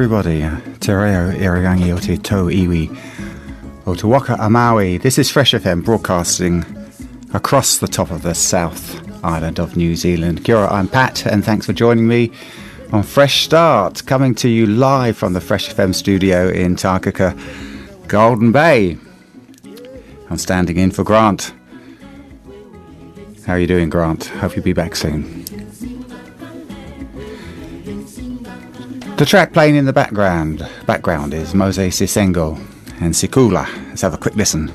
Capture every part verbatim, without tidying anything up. Everybody, te reo, e rangi o te tau iwi, o te waka a Maui. This is Fresh F M broadcasting across the top of the South Island of New Zealand. Kia ora, I'm Pat, and thanks for joining me on Fresh Start, coming to you live from the Fresh F M studio in Takaka, Golden Bay. I'm standing in for Grant. How are you doing, Grant? Hope you'll be back soon. The track playing in the background background is Mose Sisengo and Sikula. Let's have a quick listen.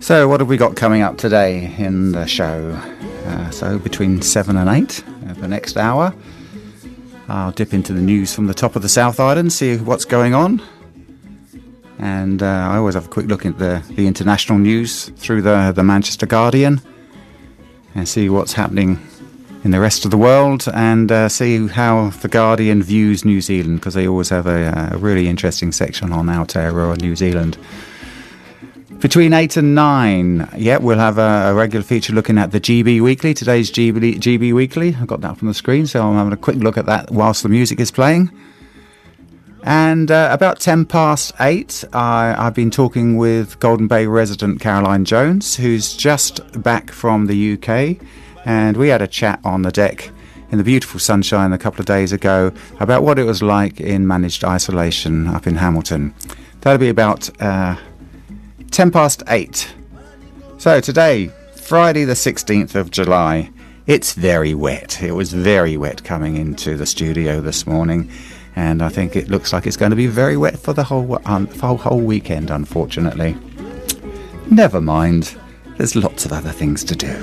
So what have we got coming up today in the show? Uh, so between seven and eight over the next hour, I'll dip into the news from the top of the South Island, see what's going on. And uh, I always have a quick look at the, the international news through the, the Manchester Guardian and see what's happening in the rest of the world, and uh, see how the Guardian views New Zealand, because they always have a, a really interesting section on Aotearoa, New Zealand. Between eight and nine, yeah, we'll have a, a regular feature looking at the G B Weekly, today's G B, G B Weekly. I've got that up on the screen, so I'm having a quick look at that whilst the music is playing. And uh, about ten past eight, I, I've been talking with Golden Bay resident Caroline Jones, who's just back from the U K, and we had a chat on the deck in the beautiful sunshine a couple of days ago about what it was like in managed isolation up in Hamilton. That'll be about Uh, ten past eight. So today, Friday the sixteenth of July, it's very wet. It was very wet coming into the studio this morning, and I think it looks like it's going to be very wet for the whole um, for whole weekend, unfortunately. Never mind, there's lots of other things to do.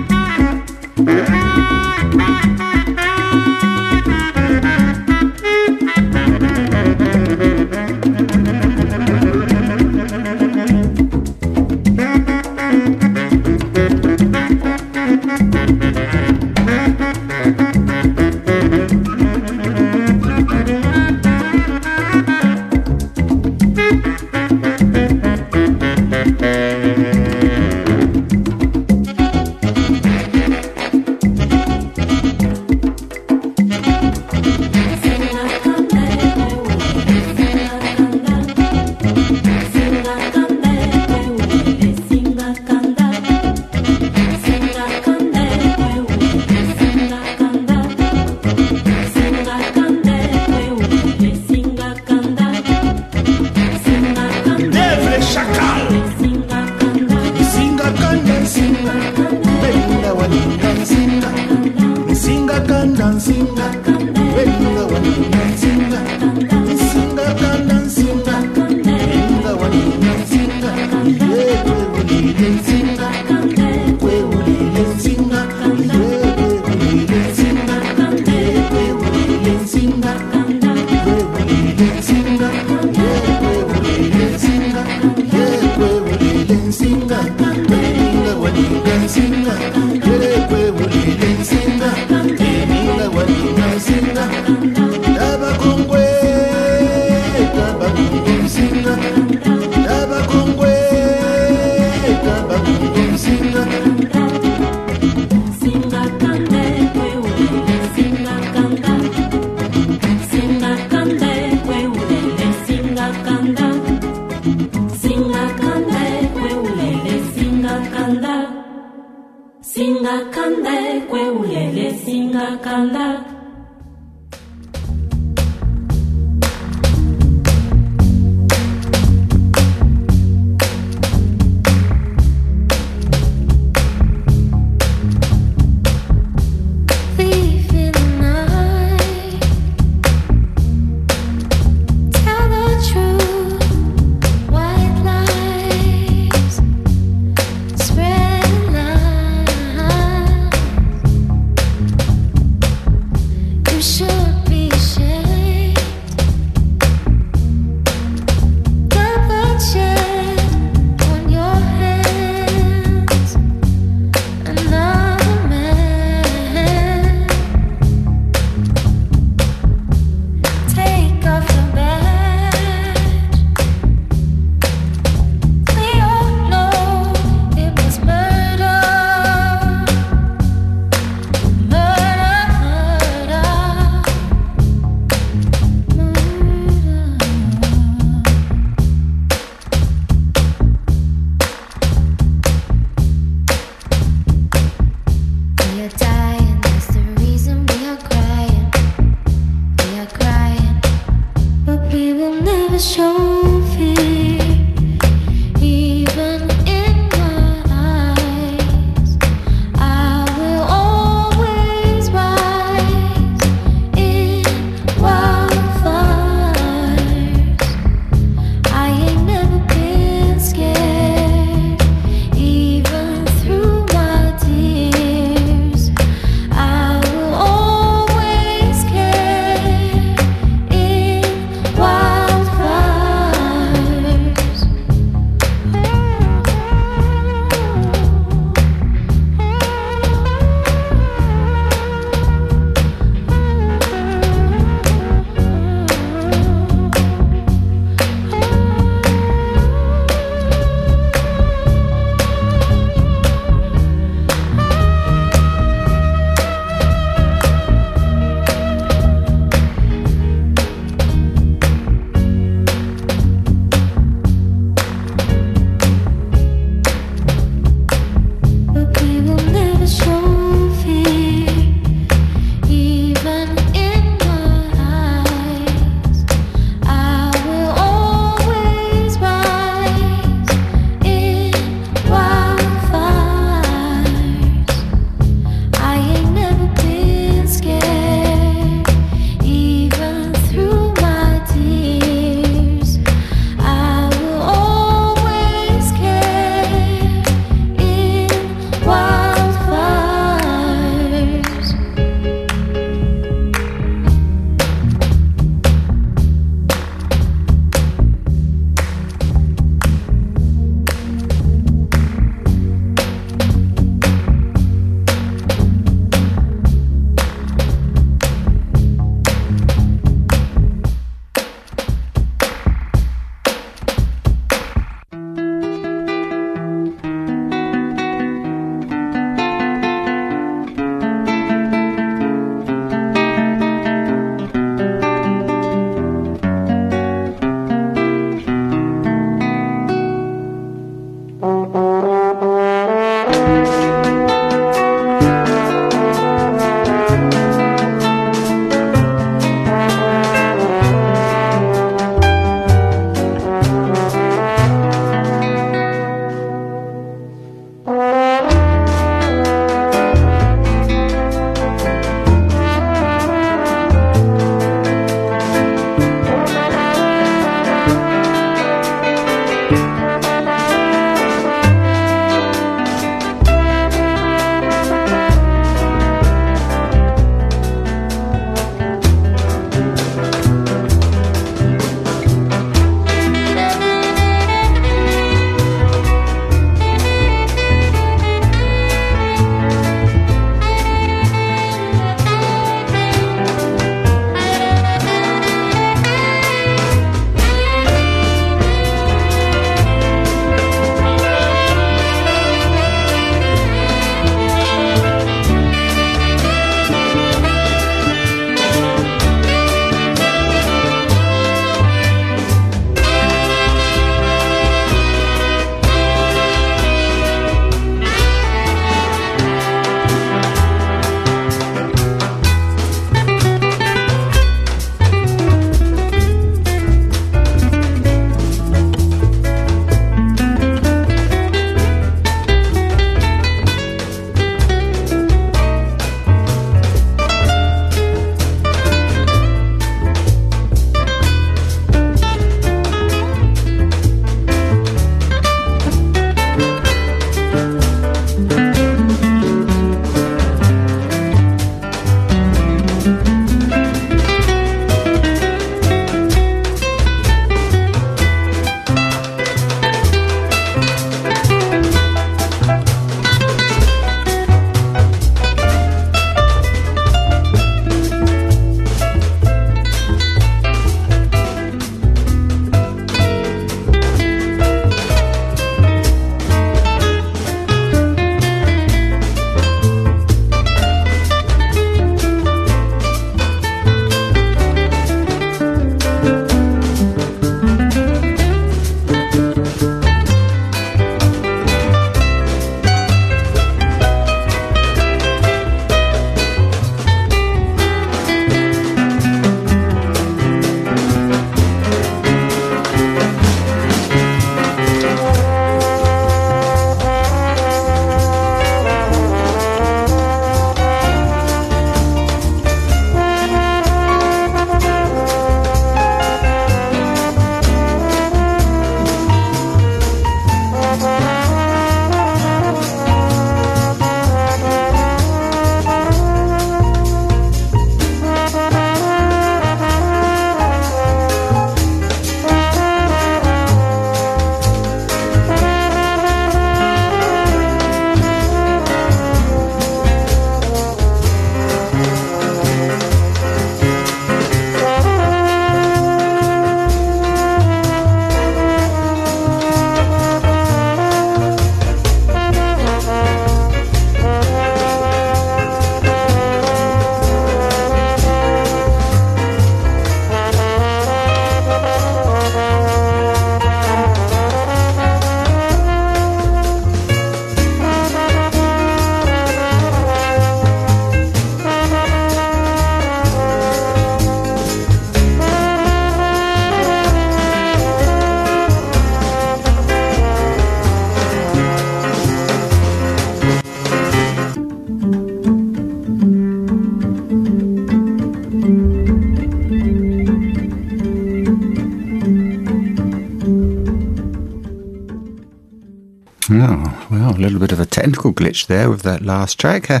Oh, well, a little bit of a technical glitch there with that last track. Uh,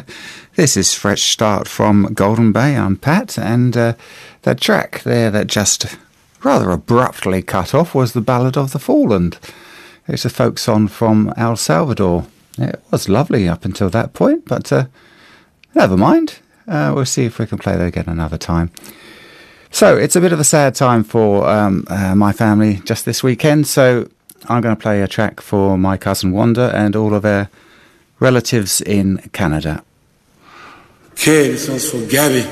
this is Fresh Start from Golden Bay. I'm Pat, and uh, that track there that just rather abruptly cut off was The Ballad of the Fallen. It's a folk song from El Salvador. It was lovely up until that point, but uh, never mind. Uh, we'll see if we can play that again another time. So it's a bit of a sad time for um, uh, my family just this weekend, so I'm going to play a track for my cousin Wanda and all of her relatives in Canada. Okay, this one's for Gabby.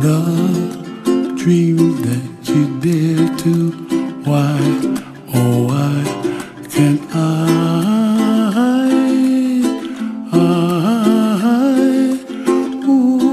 the dream that you dare to. Why, oh why can't I, I, ooh, ooh, ooh.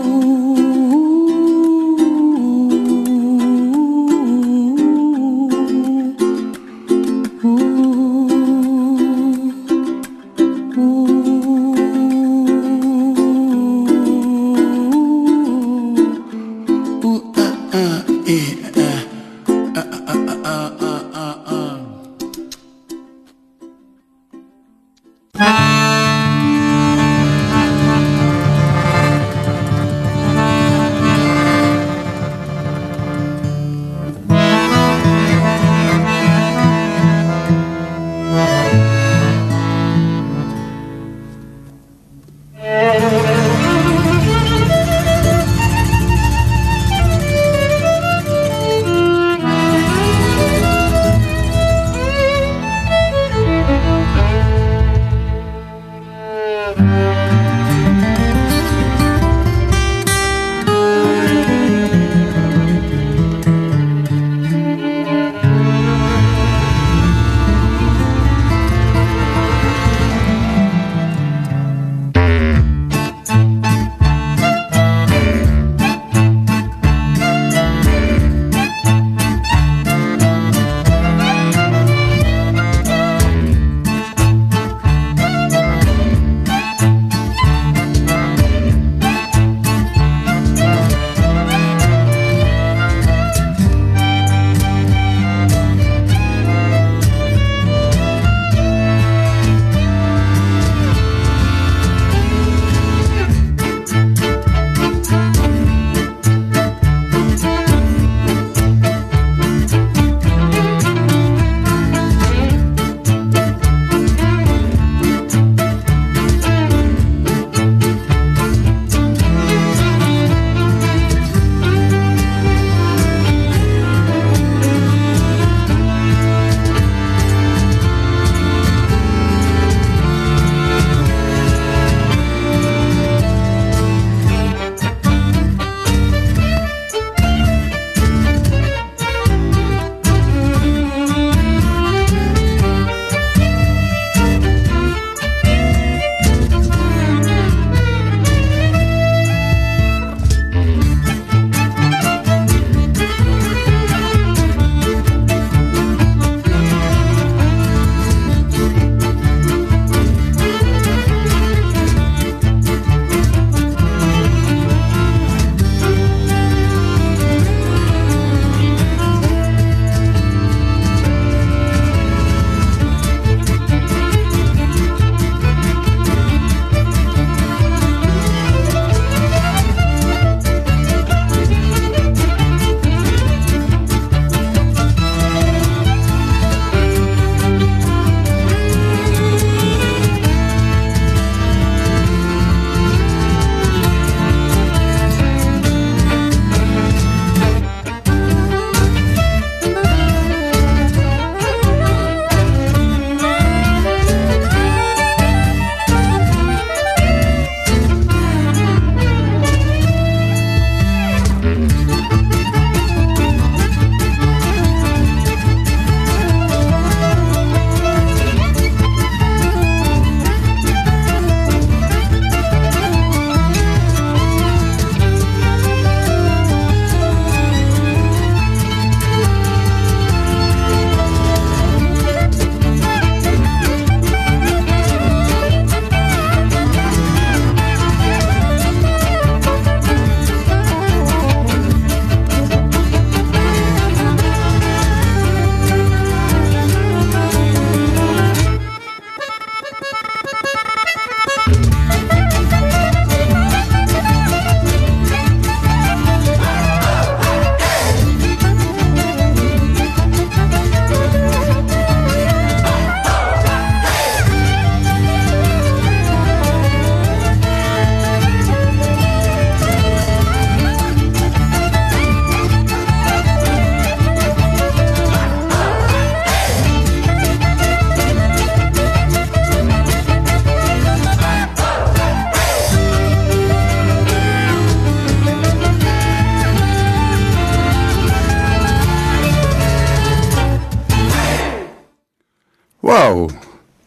Whoa,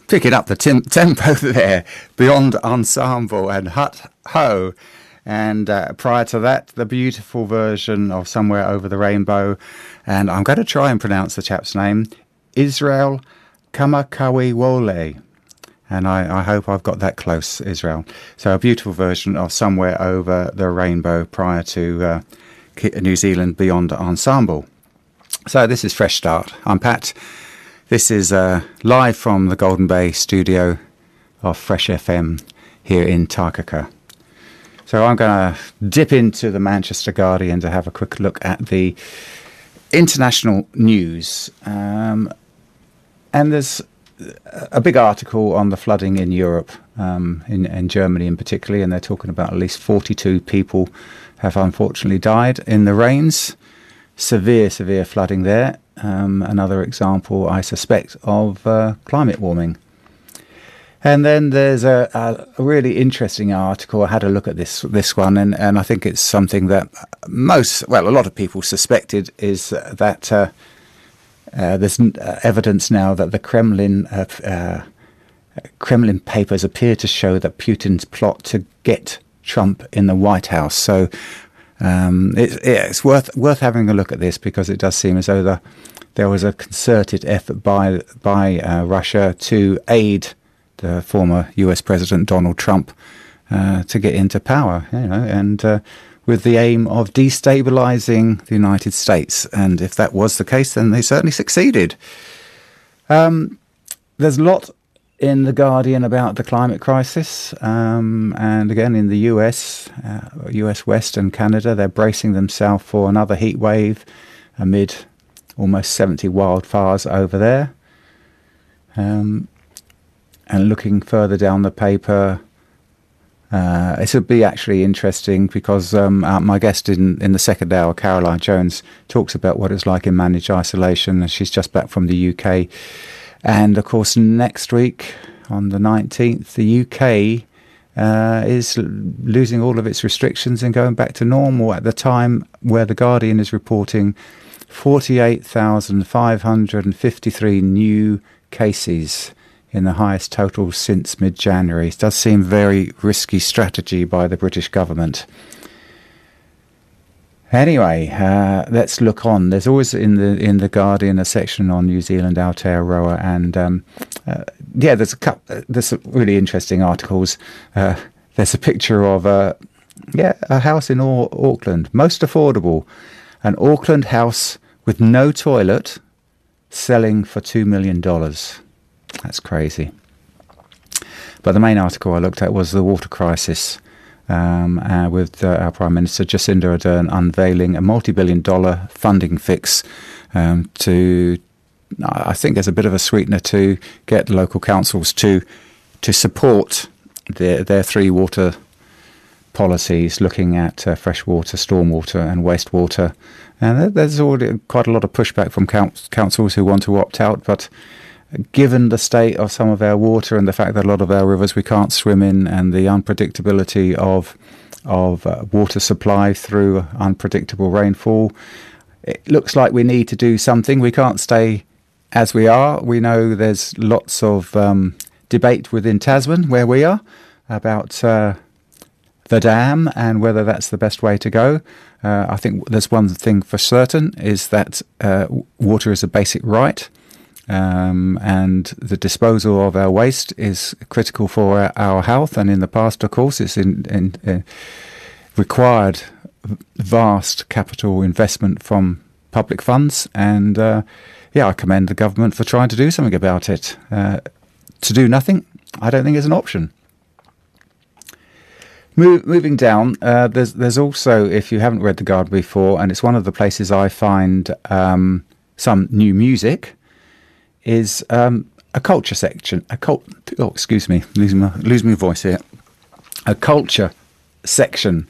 picking up the tim- tempo there, Beyond Ensemble and Hut Ho. And uh, prior to that, the beautiful version of Somewhere Over the Rainbow. And I'm going to try and pronounce the chap's name, Israel Kamakawiwole. And I, I hope I've got that close, Israel. So a beautiful version of Somewhere Over the Rainbow prior to uh, New Zealand Beyond Ensemble. So this is Fresh Start. I'm Pat. This is uh, live from the Golden Bay studio of Fresh F M here in Takaka. So I'm going to dip into the Manchester Guardian to have a quick look at the international news. Um, and there's a big article on the flooding in Europe, um, in, in Germany in particular, and they're talking about at least forty-two people have unfortunately died in the rains. Severe, severe flooding there. Um, another example, I suspect, of uh, climate warming. And then there's a, a really interesting article. I had a look at this this one, and, and I think it's something that most, well, a lot of people suspected, is that uh, uh, there's evidence now that the Kremlin uh, uh, Kremlin papers appear to show that Putin's plot to get Trump in the White House. So um, it, it's worth worth having a look at this, because it does seem as though the, there was a concerted effort by by uh, Russia to aid the former U S President Donald Trump uh, to get into power, you know, and uh, with the aim of destabilizing the United States. And if that was the case, then they certainly succeeded. Um, there's a lot in The Guardian about the climate crisis. Um, and again, in the U S, uh, U S West and Canada, they're bracing themselves for another heat wave amid almost seventy wildfires over there. Um, And looking further down the paper, uh, it would be actually interesting, because um, uh, my guest in, in the second hour, Caroline Jones, talks about what it's like in managed isolation. And she's just back from the U K. And, of course, next week on the nineteenth, the U K uh, is losing all of its restrictions and going back to normal at the time where The Guardian is reporting forty-eight thousand five hundred fifty-three new cases in the highest total since mid-January. It does seem very risky strategy by the British government. Anyway, uh, let's look on. There's always in the in the Guardian a section on New Zealand, Aotearoa, and um, uh, yeah, there's a couple, there's some really interesting articles. Uh, there's a picture of a yeah a house in Auckland, most affordable, an Auckland house with no toilet, selling for two million dollars. That's crazy. But the main article I looked at was the water crisis, um, uh, with uh, our Prime Minister Jacinda Ardern unveiling a multi-billion dollar funding fix um, to, I think there's a bit of a sweetener to get local councils to to support their, their three water policies, looking at uh, freshwater, stormwater and wastewater. And there's already quite a lot of pushback from councils who want to opt out, but given the state of some of our water and the fact that a lot of our rivers we can't swim in, and the unpredictability of of uh, water supply through unpredictable rainfall, it looks like we need to do something. We can't stay as we are. We know there's lots of um, debate within Tasman, where we are, about uh, the dam and whether that's the best way to go. Uh, I think there's one thing for certain, is that uh, water is a basic right. Um, and the disposal of our waste is critical for our, our health. And in the past, of course, it's in, in, in required vast capital investment from public funds. And uh, yeah, I commend the government for trying to do something about it. Uh, to do nothing, I don't think is an option. Mo- moving down, uh, there's, there's also, if you haven't read The Guardian before, and it's one of the places I find um, some new music, is um, a culture section, a cult, oh, excuse me, losing my, losing my voice here, a culture section.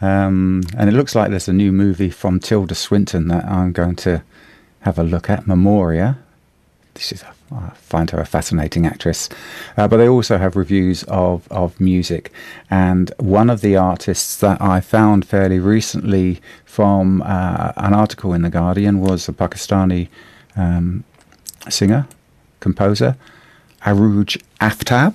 Um, and it looks like there's a new movie from Tilda Swinton that I'm going to have a look at, Memoria. She's a, I find her a fascinating actress. Uh, but they also have reviews of, of music. And one of the artists that I found fairly recently from uh, an article in The Guardian was a Pakistani um singer composer, Arooj Aftab.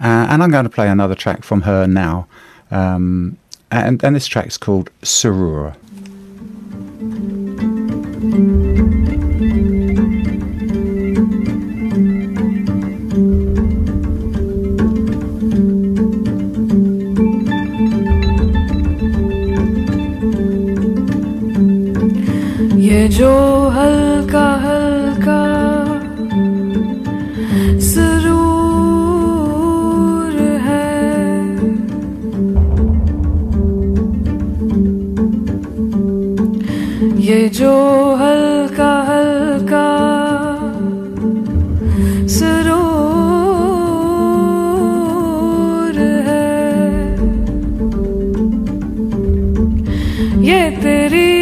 Uh, and I'm going to play another track from her now. Um, and, and this track's called Suroor. ये जो हल्का हल्का सुरूर है, ये जो हल्का हल्का सुरूर है, ये तेरी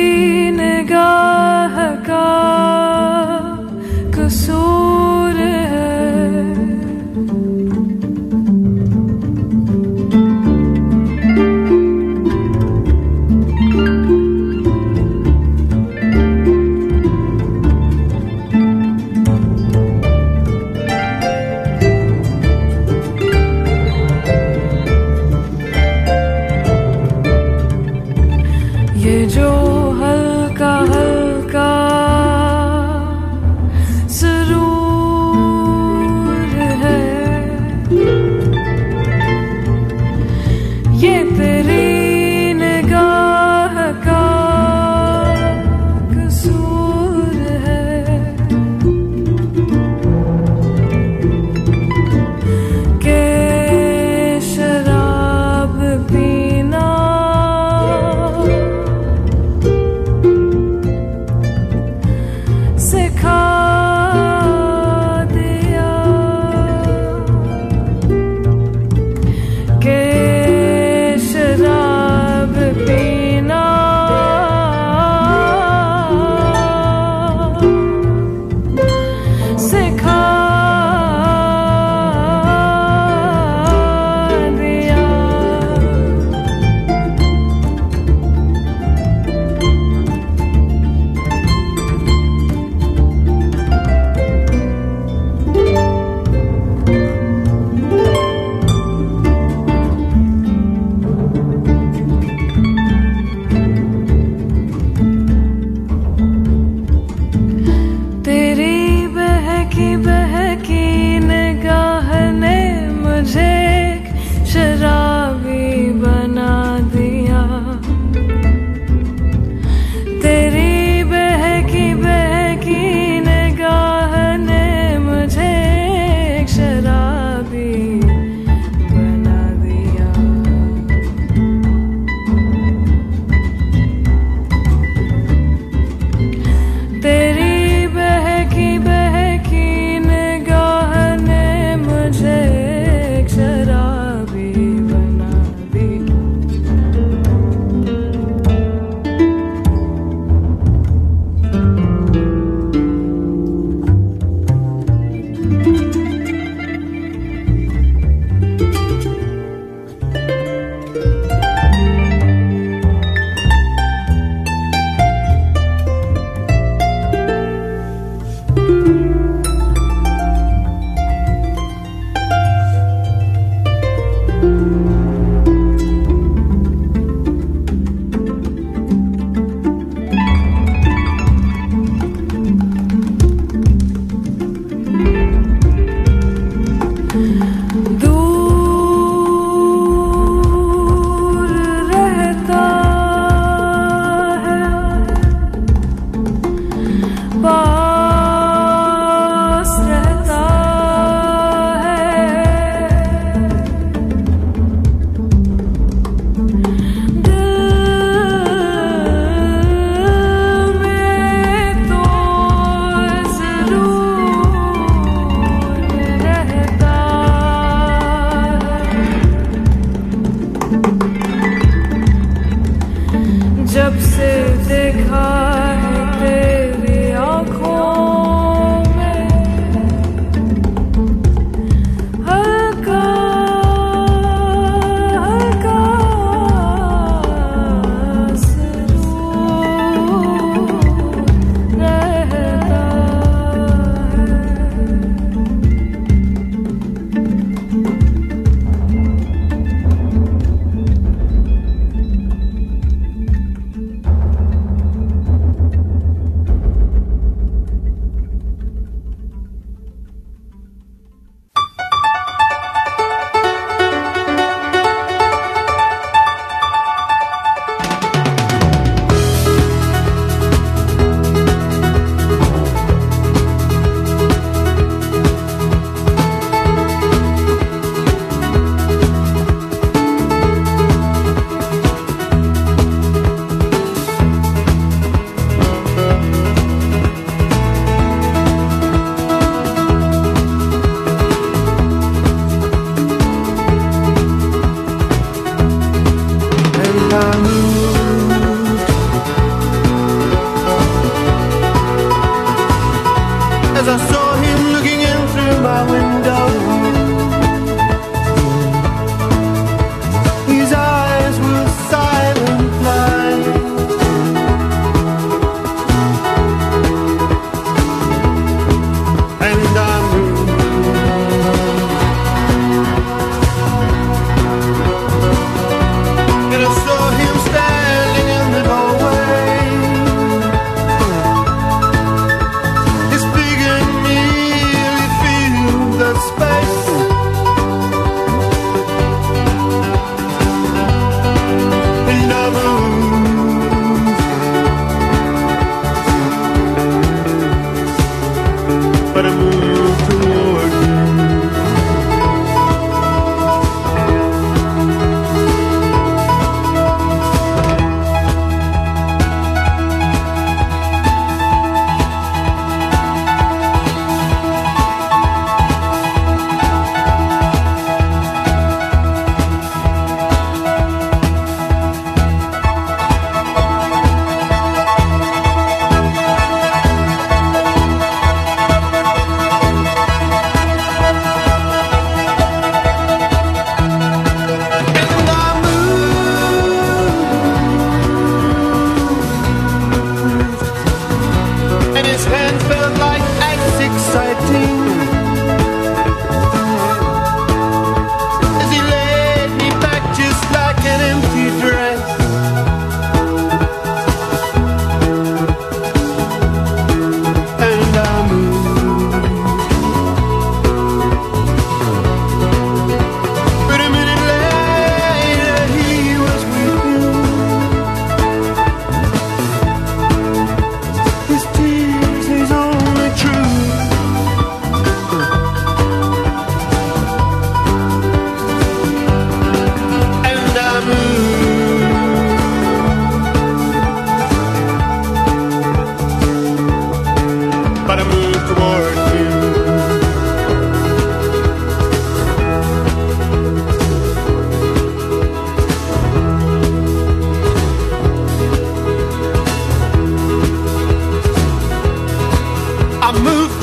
जो हल्का हल्का सुरूर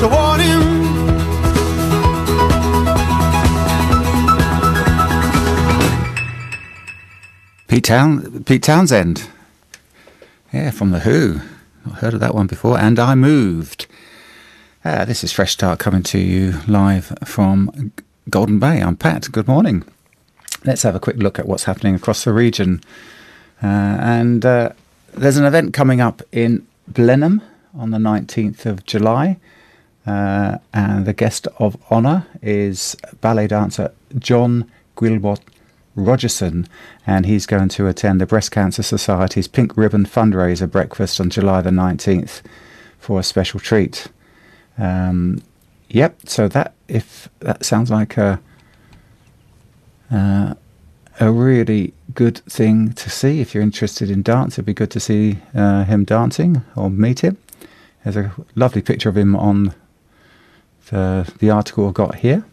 toward him. Pete, Town- Pete Townsend. Yeah, from The Who. Not heard of that one before. And I Moved. Uh, this is Fresh Start coming to you live from Golden Bay. I'm Pat. Good morning. Let's have a quick look at what's happening across the region. Uh, and uh, there's an event coming up in Blenheim on the nineteenth of July. Uh, and the guest of honour is ballet dancer John Guilbot Rogerson, and he's going to attend the Breast Cancer Society's Pink Ribbon fundraiser breakfast on July the nineteenth for a special treat. Um, yep, so that if that sounds like a uh, a really good thing to see. If you're interested in dance, it'd be good to see uh, him dancing or meet him. There's a lovely picture of him on the the article I've got here.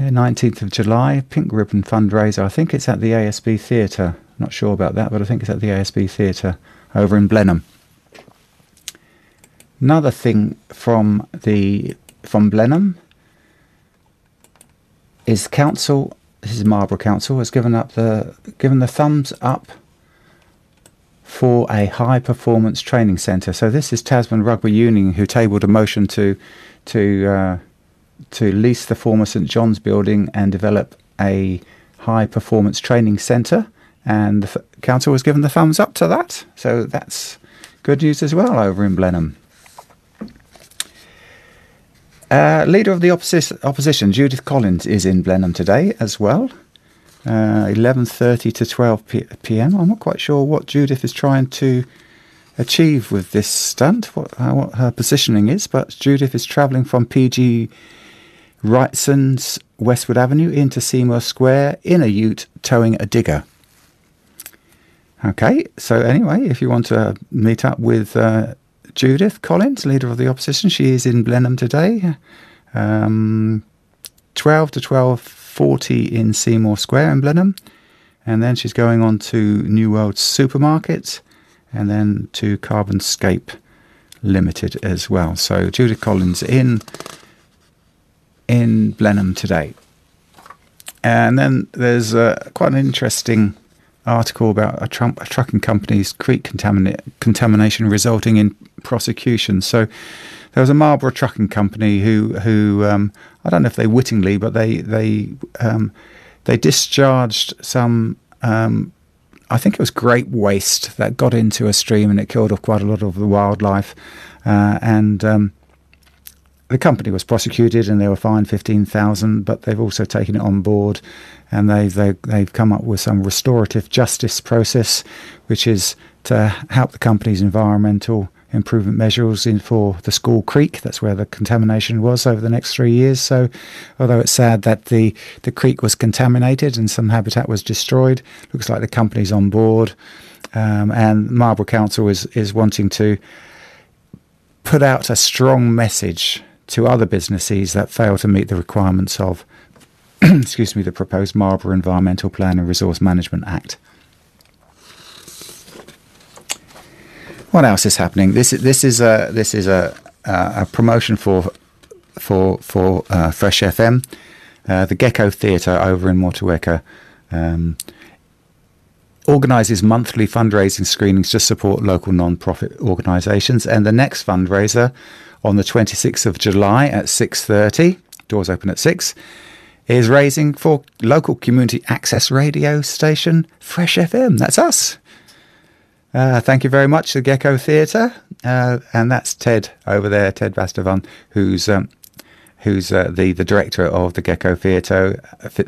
Yeah, nineteenth of July, Pink Ribbon fundraiser. I think it's at the A S B Theatre. Not sure about that, but I think it's at the A S B Theatre over in Blenheim. Another thing from the from Blenheim is council. This is Marlborough Council has given up the given the thumbs up for a high performance training centre. So this is Tasman Rugby Union who tabled a motion to to. Uh, to lease the former St John's building and develop a high-performance training centre, and the f- council was given the thumbs up to that, so that's good news as well over in Blenheim. Uh, leader of the opposi- opposition, Judith Collins, is in Blenheim today as well, uh, eleven thirty to twelve p m I'm not quite sure what Judith is trying to achieve with this stunt, what, uh, what her positioning is, but Judith is travelling from P G Wrightson's Westwood Avenue into Seymour Square in a ute towing a digger. Okay, so anyway, if you want to meet up with uh, Judith Collins, leader of the opposition, she is in Blenheim today, um, twelve to twelve forty in Seymour Square in Blenheim, and then she's going on to New World Supermarket and then to Carbonscape Limited as well. So Judith Collins in in Blenheim today. And then there's uh, quite an interesting article about a, Trump, a trucking company's creek contamina- contamination resulting in prosecution. So there was a Marlborough trucking company who, who um, I don't know if they wittingly, but they they um, they discharged some, um, I think it was grape waste that got into a stream, and it killed off quite a lot of the wildlife. Uh, and... Um, The company was prosecuted and they were fined fifteen thousand dollars, but they've also taken it on board, and they, they, they've come up with some restorative justice process, which is to help the company's environmental improvement measures in for the school creek. That's where the contamination was over the next three years. So although it's sad that the, the creek was contaminated and some habitat was destroyed, looks like the company's on board. Um, and Marlborough Council is, is wanting to put out a strong message to other businesses that fail to meet the requirements of excuse me, the proposed Marlborough Environmental Plan and Resource Management Act. What else is happening? This is this is a this is a a promotion for for for uh, Fresh F M, uh, the Gecko Theatre over in Motueka. Um, organises monthly fundraising screenings to support local non-profit organisations, and the next fundraiser on the twenty-sixth of July at six thirty, doors open at six, is raising for local community access radio station Fresh F M. That's us. Uh, thank you very much, the Gecko Theatre. Uh, and that's Ted over there, Ted Bastavan, who's um, who's uh, the, the director of the Gecko Theatre.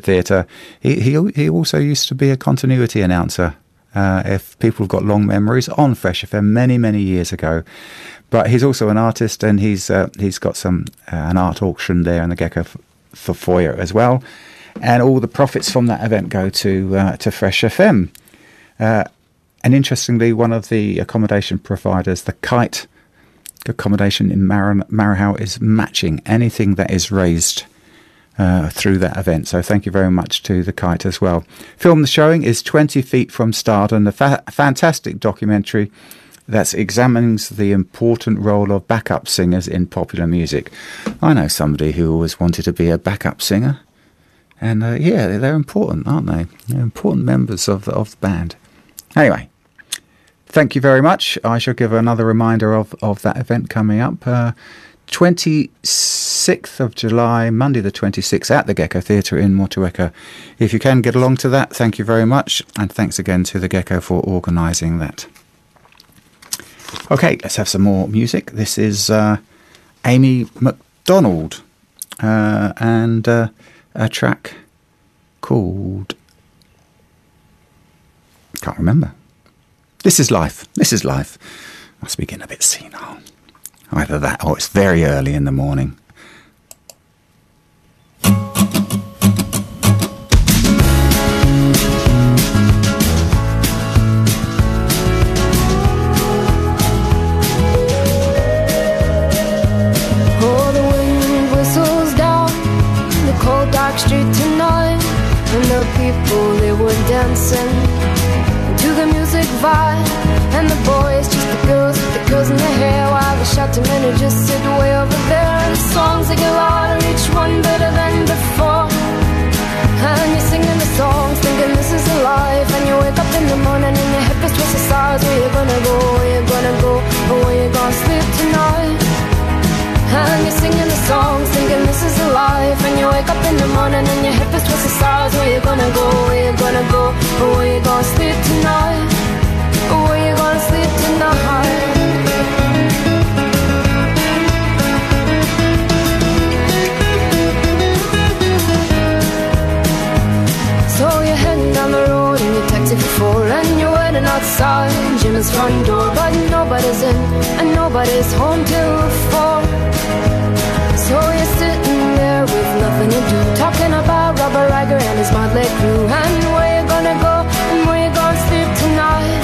Theatre. He, he he also used to be a continuity announcer, uh, if people have got long memories, on Fresh F M many, many years ago. But he's also an artist, and he's uh, he's got some uh, an art auction there in the Gecko f- f- foyer as well. And all the profits from that event go to uh, to Fresh F M. Uh, and interestingly, one of the accommodation providers, the Kite accommodation in Mar- Marahau, is matching anything that is raised uh, through that event. So thank you very much to the Kite as well. Film the showing is twenty feet from Stardom, a fa- fantastic documentary that examines the important role of backup singers in popular music. I know somebody who always wanted to be a backup singer, and uh, yeah, they're important, aren't they? They're important members of the, of the band. Anyway, thank you very much. I shall give another reminder of, of that event coming up. Uh, twenty-sixth of July, Monday the twenty-sixth, at the Gecko Theatre in Motueka. If you can get along to that, thank you very much, and thanks again to the Gecko for organising that. Okay, let's have some more music. This is uh, Amy MacDonald uh, and uh, a track called... Can't remember. This is life. This is life. Must be getting a bit senile. Either that or it's very early in the morning. Oh, the wind whistles down the cold dark street tonight, and the people, they were dancing to the music vibe, and the boys, just the girls with the girls in their hair, while the shouting men just sit way over there. And the songs, they get louder, each one better than before. And you're singing the songs, thinking this is a life. And you wake up in the morning and your head is twisted sides. Where you gonna go, where you gonna go, or where you gonna sleep tonight? And you're singing the songs, thinking this is a life. And you wake up in the morning and your head is twisted sides. Where you gonna go, where you gonna go, or where you gonna sleep tonight? Or where you gonna sleep tonight? So you're heading down the road in your taxi for four, and you're waiting outside Jim's front door, but nobody's in and nobody's home till four. So you're sitting there with nothing to do, talking about Robert Ryger and his motley crew, and where you gonna go and where you gonna sleep tonight?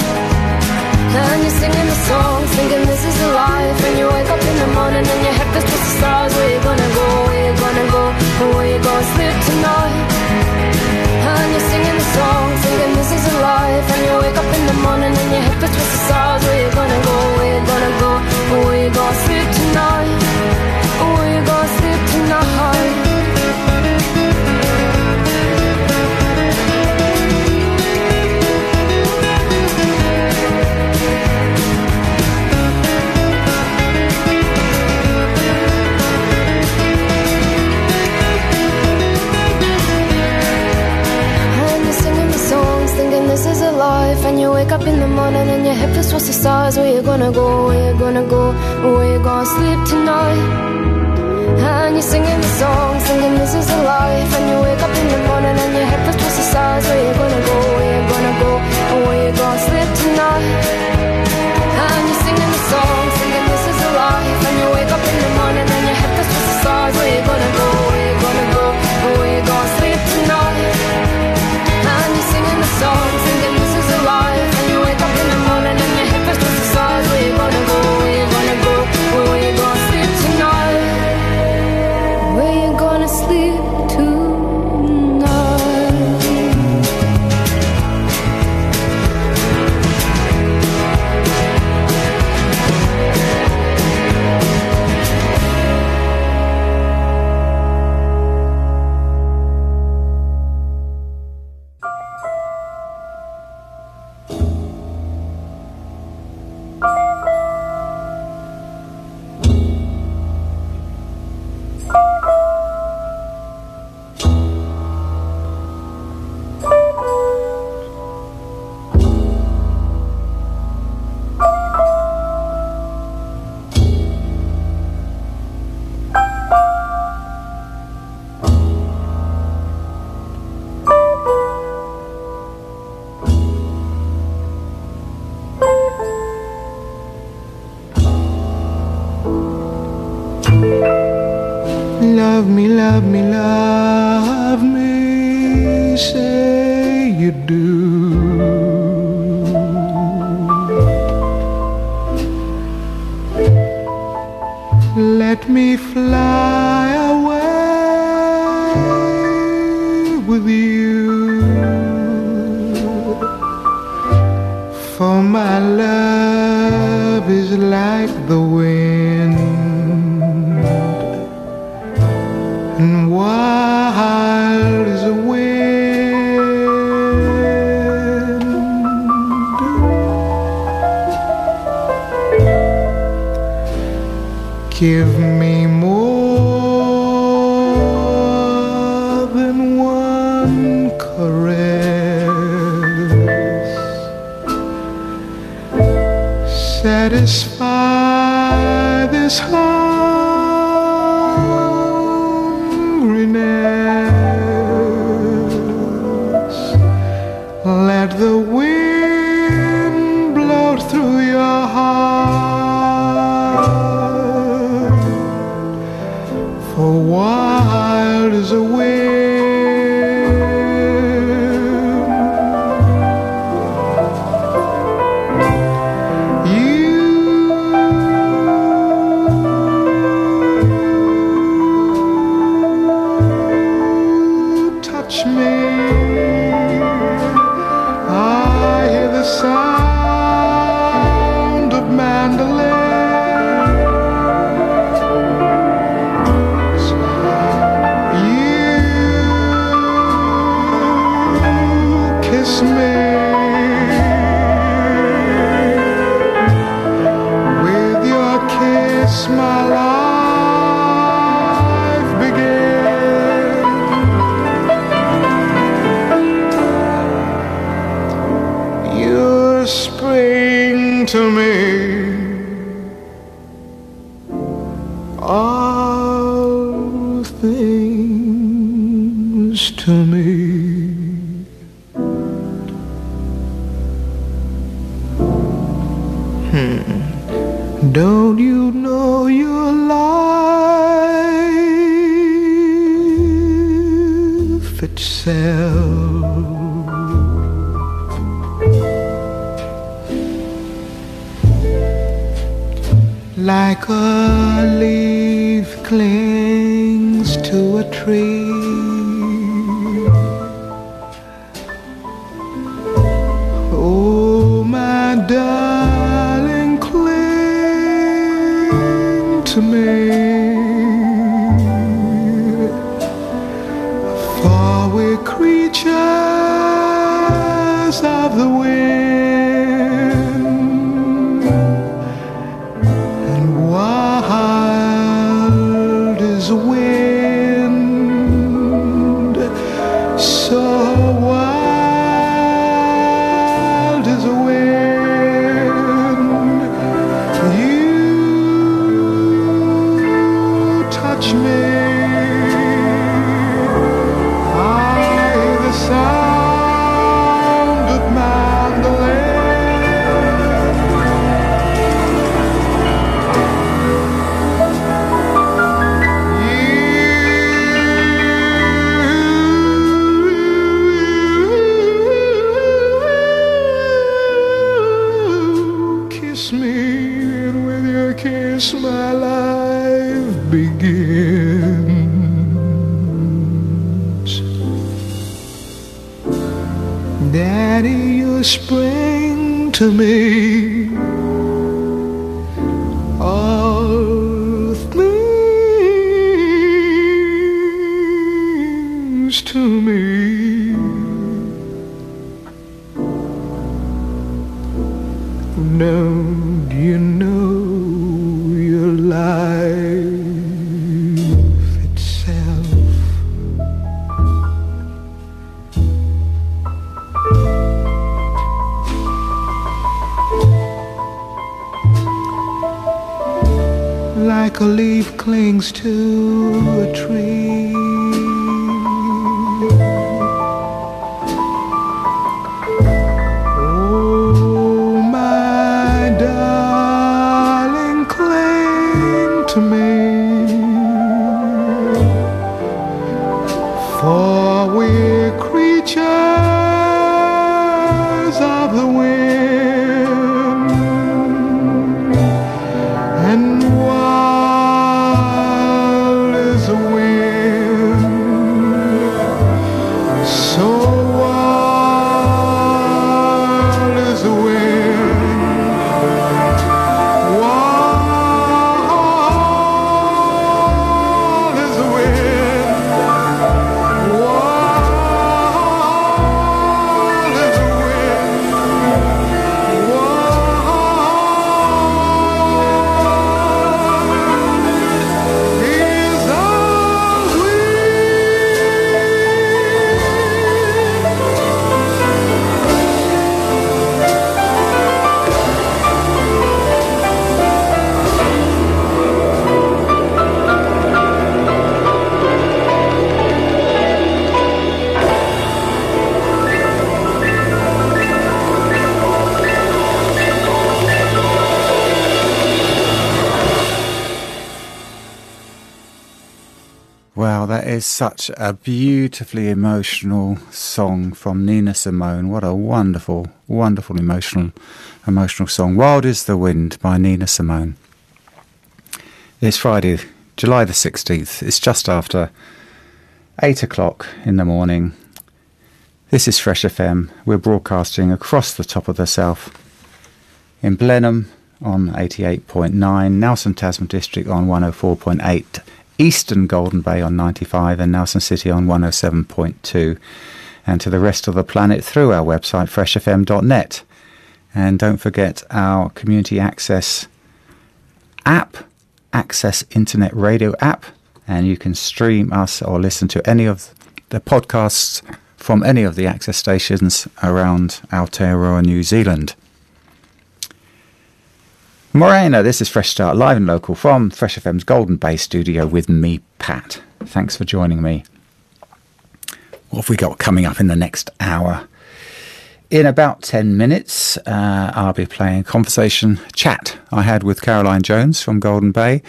And you're singing the songs, thinking this is a life. And you wake up in the morning and your head is just the stars. Where you gonna go, where you gonna go, or where you gonna sleep tonight? And you're singing the songs, thinking this is a life. And you wake up in the morning and your head is twisted sides. Where you gonna go, where you gonna go, or where you gonna sleep tonight? Or where you gonna sleep tonight? This is a life, and you wake up in the morning and your head feels what's the stars. Where you gonna go, where you gonna go, where you gonna sleep tonight? And you're singing the song, singing this is a life. And you wake up in the morning and your head feels what's the stars. Where you gonna go, where you gonna go, where you gonna sleep tonight? And you're singing the song, singing this is a life. And you wake up in the morning and your head feels what's the stars. Where you gonna go, where you gonna go, where you gonna sleep tonight? Songs, thinking this is a life. And you wake up in the morning and your head is just the stars. Where you gonna go, where you gonna go, where you gonna sleep tonight? Where you gonna sleep for my love? is like the wind, and wild is the wind. Give me more than one caress. Satisfy this hungriness. Let the wind blow through your heart, for wild is a wind. Like a leaf clings to a tree, oh my darling, cling to me, for we're creatures of the wind. To me, all things to me. Don't you know your life itself like a leaf clings to a tree, oh my darling, cling to me, for we're creatures of the wind, and wild is the wind. Wow, that is such a beautifully emotional song from Nina Simone. What a wonderful, wonderful emotional, emotional song. Wild is the Wind by Nina Simone. It's Friday, July the sixteenth. It's just after eight o'clock in the morning. This is Fresh F M. We're broadcasting across the top of the South in Blenheim on eighty-eight point nine, Nelson Tasman District on one oh four point eight, Eastern Golden Bay on ninety-five, and Nelson City on one oh seven point two, and to the rest of the planet through our website fresh f m dot net. And don't forget our community access app, Access Internet Radio app, and you can stream us or listen to any of the podcasts from any of the access stations around Aotearoa, New Zealand. Morena, this is Fresh Start, live and local from Fresh F M's Golden Bay studio with me, Pat. Thanks for joining me. What have we got coming up in the next hour? In about ten minutes, uh, I'll be playing a conversation chat I had with Caroline Jones from Golden Bay.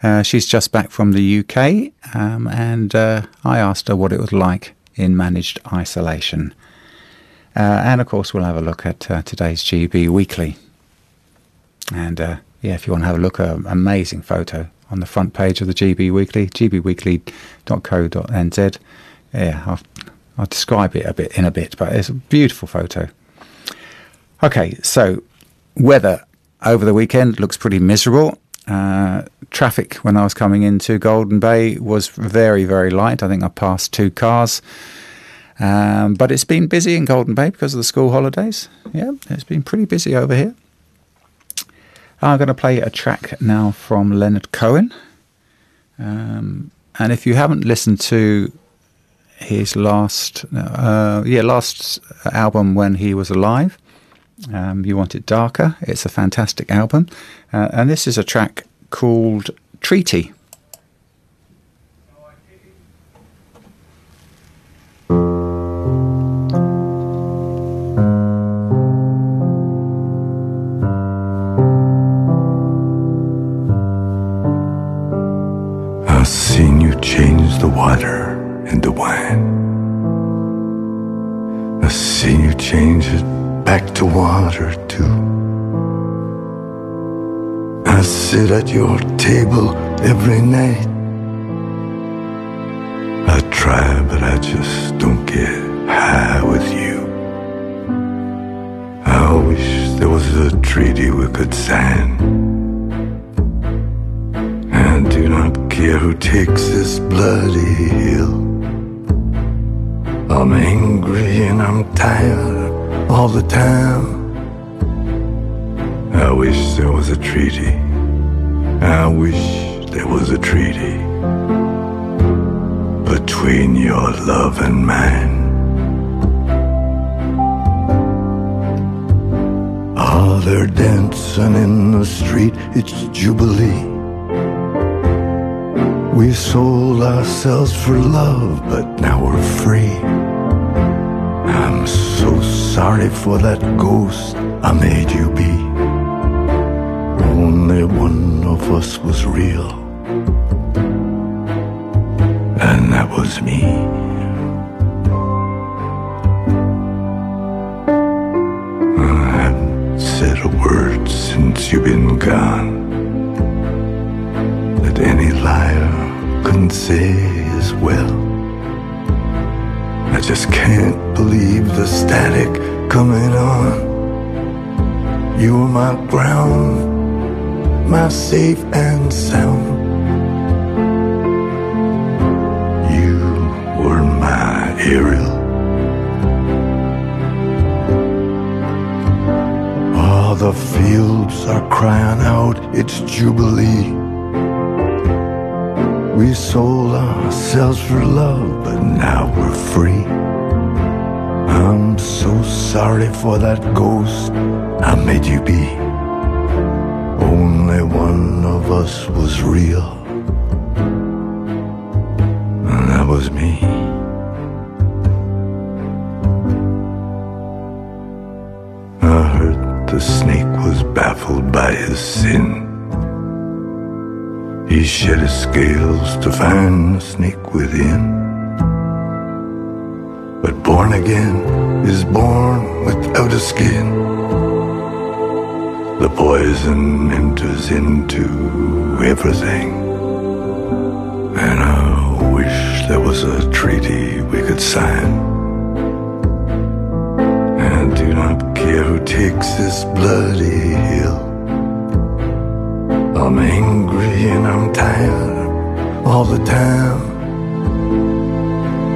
Uh, she's just back from the U K, um, and uh, I asked her what it was like in managed isolation. Uh, and, of course, we'll have a look at uh, today's G B Weekly. And, uh, yeah, if you want to have a look, an uh, amazing photo on the front page of the G B Weekly, g b weekly dot co dot n z. Yeah, I'll, I'll describe it a bit in a bit, but it's a beautiful photo. Okay, so weather over the weekend looks pretty miserable. Uh, traffic when I was coming into Golden Bay was very, very light. I think I passed two cars. Um, but it's been busy in Golden Bay because of the school holidays. Yeah, it's been pretty busy over here. I'm going to play a track now from Leonard Cohen. Um, and if you haven't listened to his last, uh, yeah, last album when he was alive, um, You Want It Darker. It's a fantastic album. Uh, and this is a track called Treaty. Change the water into wine. I've seen you change it back to water too. I sit at your table every night. I try, but I just don't get high with you. I wish there was a treaty we could sign. I do not care who takes this bloody hill. I'm angry and I'm tired all the time. I wish there was a treaty. I wish there was a treaty between your love and mine. Oh, they're dancing in the street, it's Jubilee. We sold ourselves for love, but now we're free. I'm so sorry for that ghost I made you be. Only one of us was real, and that was me. I haven't said a word since you've been gone that any liar couldn't say as well. I just can't believe the static coming on. You were my ground, my safe and sound. You were my Ariel. Oh, the fields are crying out, it's Jubilee. We sold ourselves for love, but now we're free. I'm so sorry for that ghost I made you be. Only one of us was real, and that was me. I heard the snake was baffled by his sin. He shed his scales to find the snake within. But born again is born without a skin. The poison enters into everything. And I wish there was a treaty we could sign. I do not care who takes this bloody hill. I'm angry and I'm tired all the time.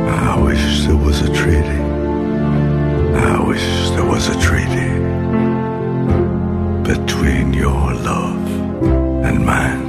I wish there was a treaty. I wish there was a treaty between your love and mine.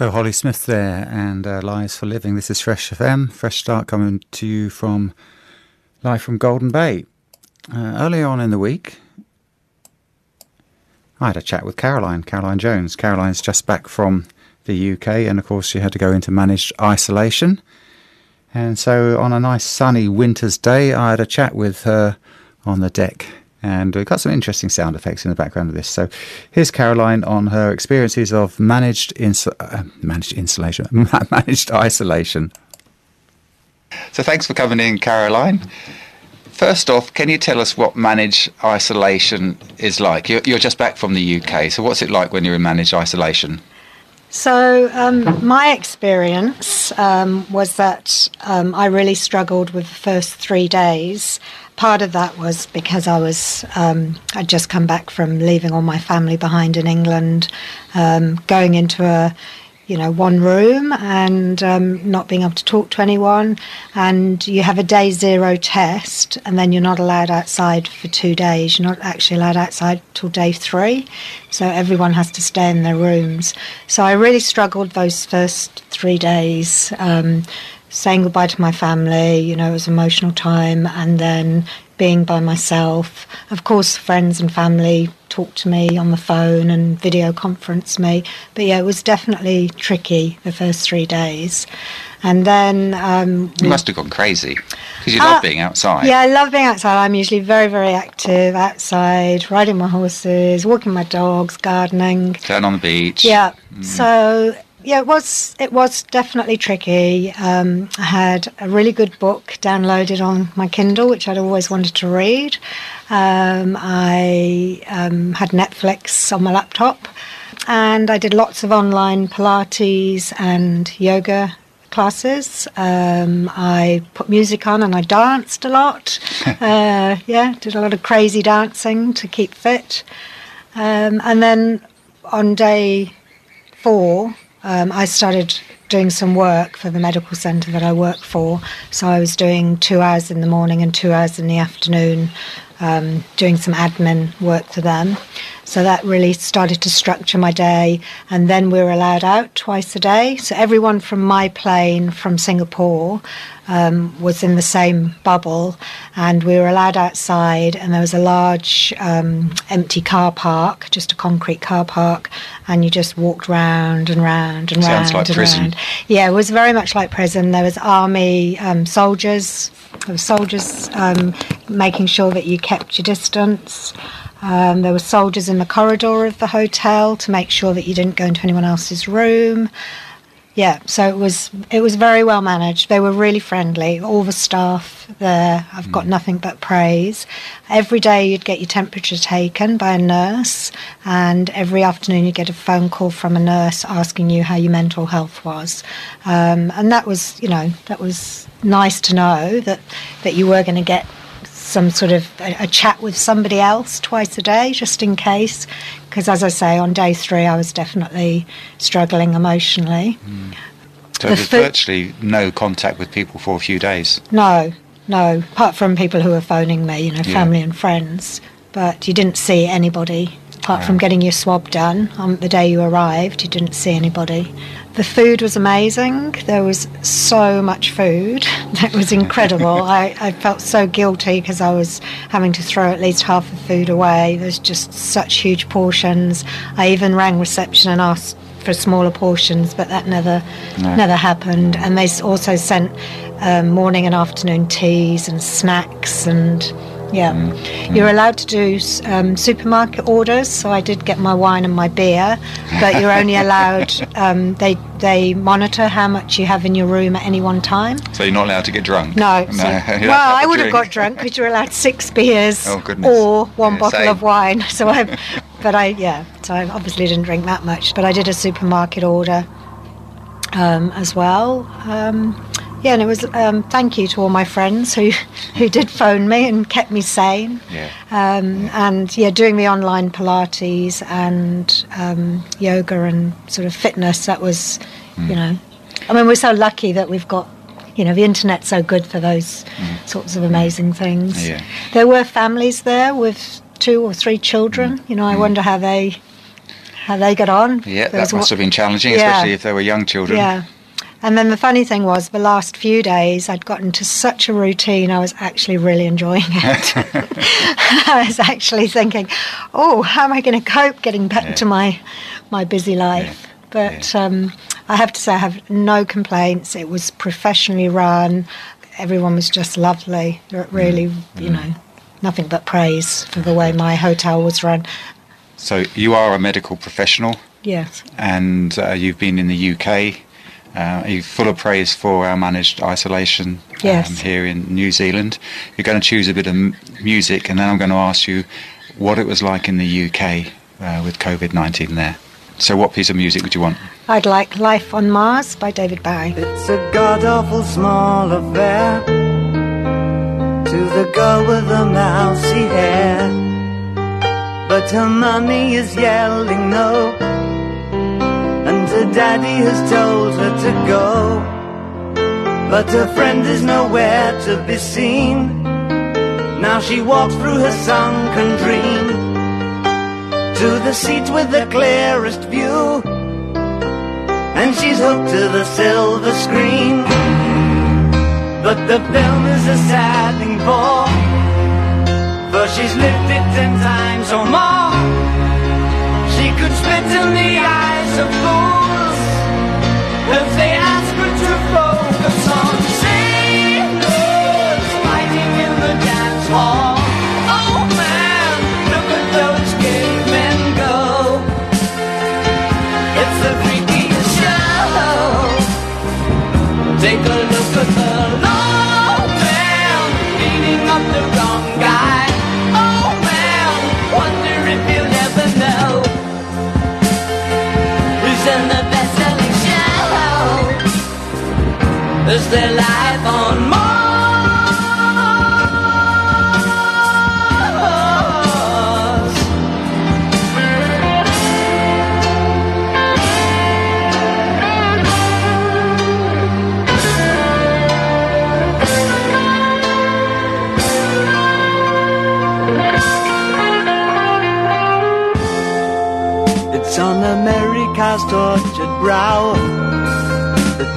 So Holly Smith there and uh, Lives for Living. This is Fresh F M, Fresh Start, coming to you from live from Golden Bay. Uh, earlier on in the week, I had a chat with Caroline, Caroline Jones. Caroline's just back from the U K, and of course she had to go into managed isolation. And so on a nice sunny winter's day, I had a chat with her on the deck. And we've got some interesting sound effects in the background of this. So here's Caroline on her experiences of managed ins- uh, managed insulation, managed isolation. So thanks for coming in, Caroline. First off, can you tell us what managed isolation is like? You're, you're just back from the U K, so what's it like when you're in managed isolation? So um, my experience um, was that um, I really struggled with the first three days. Part of that was because I was um, I'd just come back from leaving all my family behind in England, um, going into a you know one room and um, not being able to talk to anyone, and you have a day zero test, and then you're not allowed outside for two days. You're not actually allowed outside till day three, so everyone has to stay in their rooms. So I really struggled those first three days, um, saying goodbye to my family. You know, it was an emotional time, and then being by myself. Of course, friends and family talked to me on the phone and video conference me. But yeah, it was definitely tricky the first three days. And then... Um, you must have gone crazy, because you uh, love being outside. Yeah, I love being outside. I'm usually very, very active outside, riding my horses, walking my dogs, gardening. Down on the beach. Yeah. Mm. So... Yeah, it was it was definitely tricky. Um, I had a really good book downloaded on my Kindle, which I'd always wanted to read. Um, I um, had Netflix on my laptop, and I did lots of online Pilates and yoga classes. Um, I put music on and I danced a lot. uh, yeah, did a lot of crazy dancing to keep fit. Um, and then on day four... Um, I started doing some work for the medical centre that I work for, so I was doing two hours in the morning and two hours in the afternoon, um, doing some admin work for them. So that really started to structure my day, and then we were allowed out twice a day. So everyone from my plane from Singapore um, was in the same bubble, and we were allowed outside, and there was a large um, empty car park, just a concrete car park, and you just walked round and round and round. Sounds like prison. Round. Yeah, it was very much like prison. There was army um, soldiers, there were soldiers um, making sure that you kept your distance. Um, there were soldiers in the corridor of the hotel to make sure that you didn't go into anyone else's room. Yeah, so it was it was very well managed. They were really friendly. All the staff there, I've mm. got nothing but praise. Every day you'd get your temperature taken by a nurse, and every afternoon you'd get a phone call from a nurse asking you how your mental health was. Um, and that was, you know, that was nice to know that, that you were going to get some sort of a, a chat with somebody else twice a day, just in case, because as I say, on day three I was definitely struggling emotionally. Mm. So there's fo- virtually no contact with people for a few days? No, no, apart from people who were phoning me, you know, yeah. family and friends, but you didn't see anybody. Apart right. from getting your swab done on the day you arrived, you didn't see anybody. The food was amazing. There was so much food. That was incredible. I, I felt so guilty because I was having to throw at least half the food away. There's just such huge portions. I even rang reception and asked for smaller portions, but that never no. never happened. And they also sent um, morning and afternoon teas and snacks and... Yeah, mm-hmm. You're allowed to do um, supermarket orders, so I did get my wine and my beer, but you're only allowed, um, they they monitor how much you have in your room at any one time. So you're not allowed to get drunk? No. no so, well, I would drink. have got drunk, because you're allowed six beers oh, or one yeah, bottle same. of wine. So I, But I, yeah, so I obviously didn't drink that much, but I did a supermarket order um, as well. Um Yeah, and it was um, thank you to all my friends who, who did phone me and kept me sane. Yeah. Um, yeah. And, yeah, doing the online Pilates and um, yoga and sort of fitness, that was, mm. you know... I mean, we're so lucky that we've got, you know, the internet's so good for those mm. sorts of amazing things. Yeah. There were families there with two or three children. Mm. You know, I mm. wonder how they... how they got on. Yeah, that must have been challenging, especially yeah. if they were young children. Yeah. And then the funny thing was, the last few days, I'd gotten to such a routine, I was actually really enjoying it. I was actually thinking, oh, how am I going to cope getting back yeah. to my my busy life? Yeah. But yeah. Um, I have to say, I have no complaints. It was professionally run. Everyone was just lovely. Really, mm. you know, nothing but praise for the way my hotel was run. So you are a medical professional. Yes. And uh, you've been in the U K. Uh, you're full of praise for our managed isolation um, yes. here in New Zealand. You're going to choose a bit of m- music, and then I'm going to ask you what it was like in the U K uh, with covid nineteen there. So what piece of music would you want? I'd like Life on Mars by David Bowie. It's a god-awful small affair to the girl with the mousy hair, but her mummy is yelling no, and her daddy has told her to go, but her friend is nowhere to be seen. Now she walks through her sunken dream to the seat with the clearest view, and she's hooked to the silver screen. But the film is a sad thing for, for she's lived it ten times or more. She could spit in the eyes of fools if they ask her to focus on sailors fighting in the dance hall. Oh man, look at those gay men go. It's the freakiest show. Take a look at the long man beating up the wrong guy. Oh man, wonder if you'll ever know who's in the best-selling show. Is their life on Mars? On America's tortured brow that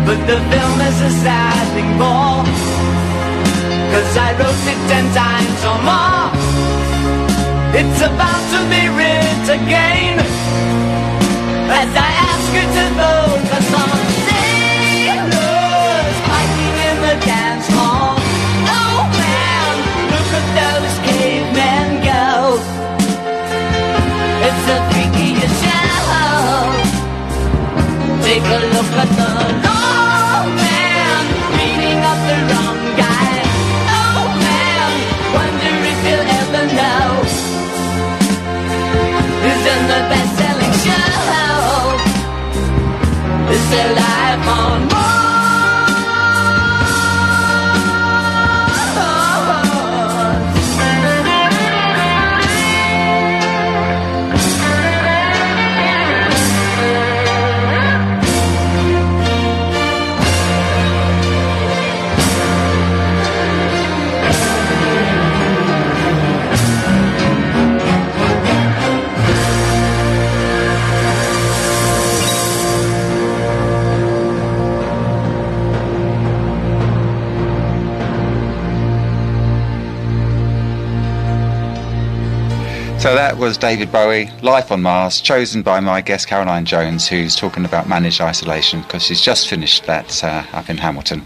But the film is a sad thing for, 'cause I wrote it ten times or more. It's about to be writ again, as I ask you to vote for some sailors fighting in the dance hall. Oh man, look at those cavemen go. It's a freakiest show. Take a look at the long man beating up the wrong guy. Oh man, wonder if you'll ever know who's in the best-selling show. Is their life on So that was David Bowie, Life on Mars, chosen by my guest Caroline Jones, who's talking about managed isolation because she's just finished that uh, up in Hamilton.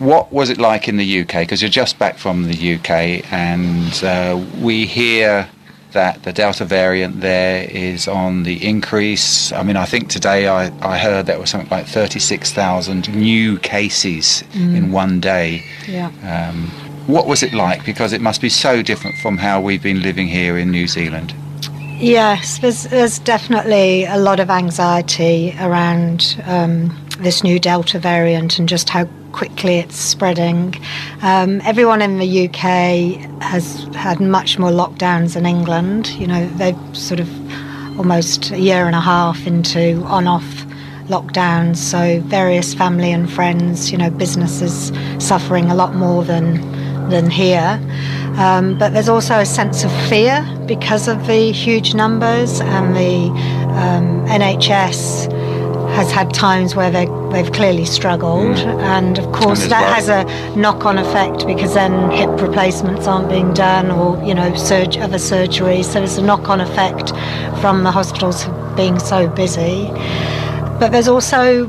What was it like in the U K? Because you're just back from the U K, and uh, we hear that the Delta variant there is on the increase. I mean, I think today I, I heard there was something like thirty-six thousand new cases mm. in one day. Yeah. Um, What was it like? Because it must be so different from how we've been living here in New Zealand. Yes, there's, there's definitely a lot of anxiety around um, this new Delta variant and just how quickly it's spreading. Um, everyone in the U K has had much more lockdowns than England. You know, they've sort of almost a year and a half into on-off lockdowns, so various family and friends, you know, businesses suffering a lot more than than here. Um, but there's also a sense of fear because of the huge numbers, and the um, N H S has had times where they, they've clearly struggled, and of course and that has a knock-on effect because then hip replacements aren't being done, or you know, surg- other surgeries. So there's a knock-on effect from the hospitals being so busy. But there's also,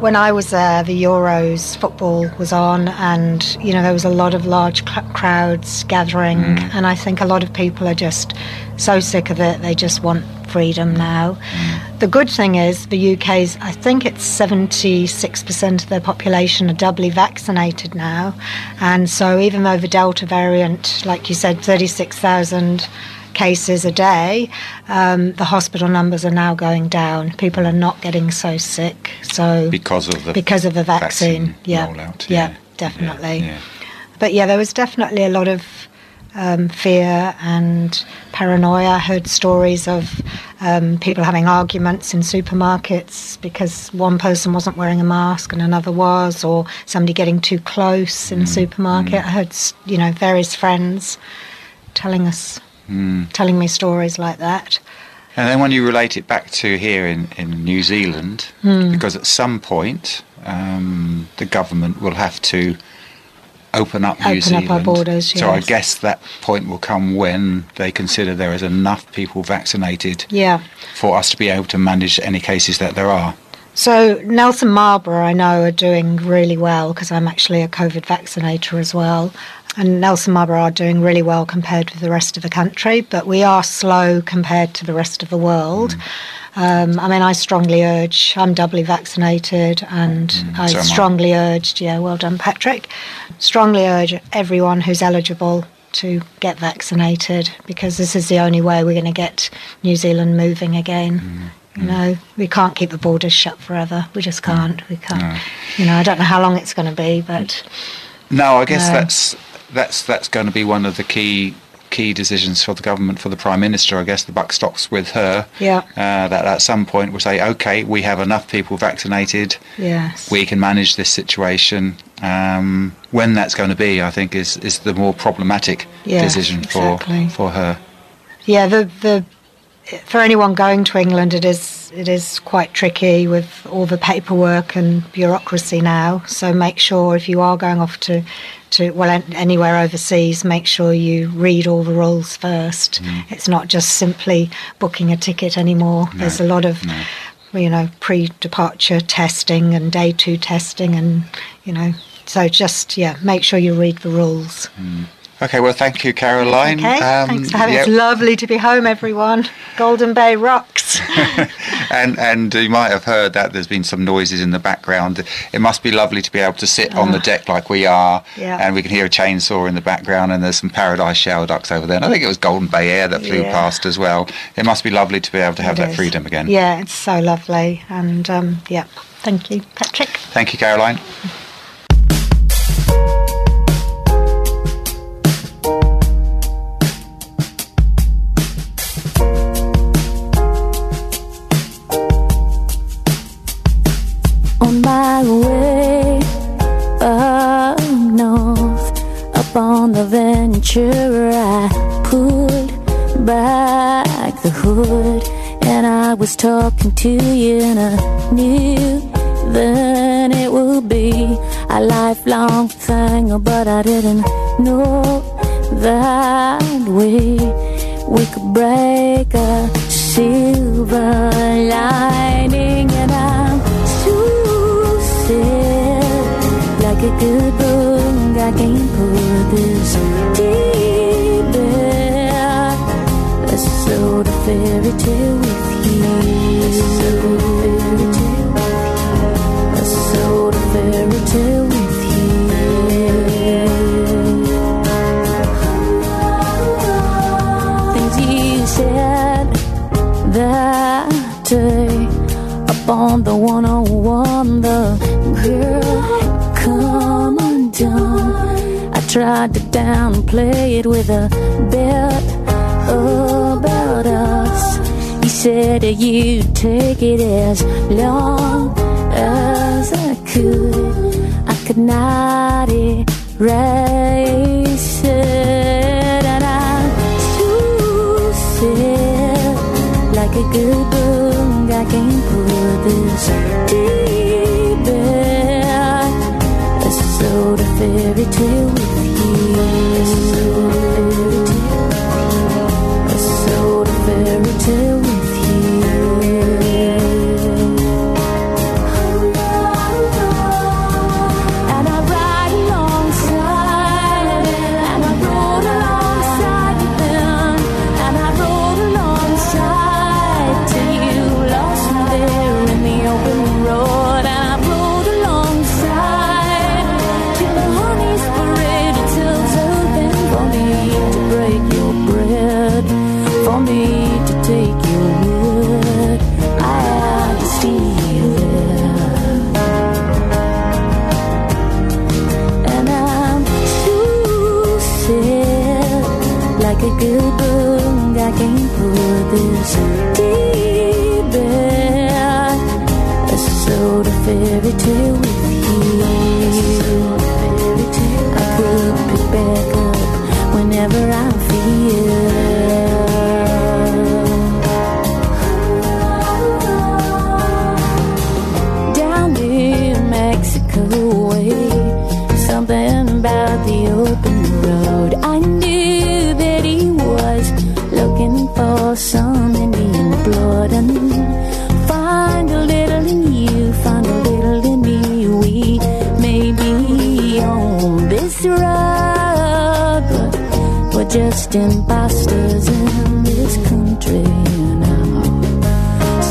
when I was there, the Euros football was on, and you know, there was a lot of large cl- crowds gathering, mm. and I think a lot of people are just so sick of it, they just want freedom now. Mm. The good thing is the U K's, I think it's seventy-six percent of their population are doubly vaccinated now, and so even though the Delta variant, like you said, thirty-six thousand cases a day, um, the hospital numbers are now going down. People are not getting so sick. So because of the because of the vaccine, vaccine yeah. rollout, yeah, yeah definitely. Yeah, yeah. But yeah, there was definitely a lot of um, fear and paranoia. I heard stories of um, people having arguments in supermarkets because one person wasn't wearing a mask and another was, or somebody getting too close in mm. a supermarket. Mm. I heard, you know, various friends telling us. Mm. telling me stories like that. And then when you relate it back to here in, in New Zealand, mm. because at some point um, the government will have to open up open New Zealand. Open up our borders, yes. So I guess that point will come when they consider there is enough people vaccinated yeah. for us to be able to manage any cases that there are. So Nelson Marlborough, I know, are doing really well because I'm actually a COVID vaccinator as well. And Nelson Marlborough are doing really well compared with the rest of the country, but we are slow compared to the rest of the world. Mm. Um, I mean, I strongly urge, I'm doubly vaccinated, and mm, I so strongly I. urged, yeah, well done, Patrick, strongly urge everyone who's eligible to get vaccinated, because this is the only way we're going to get New Zealand moving again. Mm. You know, we can't keep the borders shut forever. We just can't. We can't. No. You know, I don't know how long it's going to be, but... No, I guess no. that's... That's that's going to be one of the key key decisions for the government, for the Prime Minister. I guess the buck stops with her. Yeah. Uh, that at some point will say, okay, we have enough people vaccinated. Yes. We can manage this situation. Um, when that's going to be, I think, is is the more problematic yeah, decision for exactly. for her. Yeah. The the for anyone going to England, it is it is quite tricky with all the paperwork and bureaucracy now. So make sure if you are going off to To, well, anywhere overseas, make sure you read all the rules first. Mm. It's not just simply booking a ticket anymore. No. There's a lot of, no. you know, pre-departure testing and day two testing, and you know, so just yeah, make sure you read the rules. Mm. Okay, well, thank you, Caroline. Okay, um, thanks for having yep. It's lovely to be home, everyone. Golden Bay rocks. and and you might have heard that there's been some noises in the background. It must be lovely to be able to sit oh. on the deck like we are, yeah. and we can hear a chainsaw in the background, and there's some paradise shell ducks over there. And I think it was Golden Bay air that flew yeah. past as well. It must be lovely to be able to have it that is. freedom again. Yeah, it's so lovely. And, um, yeah, thank you, Patrick. Thank you, Caroline. I pulled back the hood, and I was talking to you, and I knew then it would be a lifelong thing, but I didn't know that we we could break a silver lining. And I'm too sick, like a good book, I can't put this deep. So the fairy tale with you. So the fairy tale with you. So the fairy tale with you. Things you said on the one oh one, the girl come undone. I tried to downplay it with a bit about us. He said you take it as long as I could. I could not erase it, and I choose it like a good book. I can't put this deep in a soda fairy tale with you. A soda fairy tale. A soda fairy tale with you. And I ride alongside, and I rode alongside them, and I rode alongside to you. For me to take your word, I had to steal it. And I'm too sad, like a good book. I can't put this deep in a soda fairy tale with you. I could pick back up whenever I feel. Something about the open road. I knew that he was looking for some Indian blood. And find a little in you, find a little in me. We may be on this road, but we're just imposters in this country now.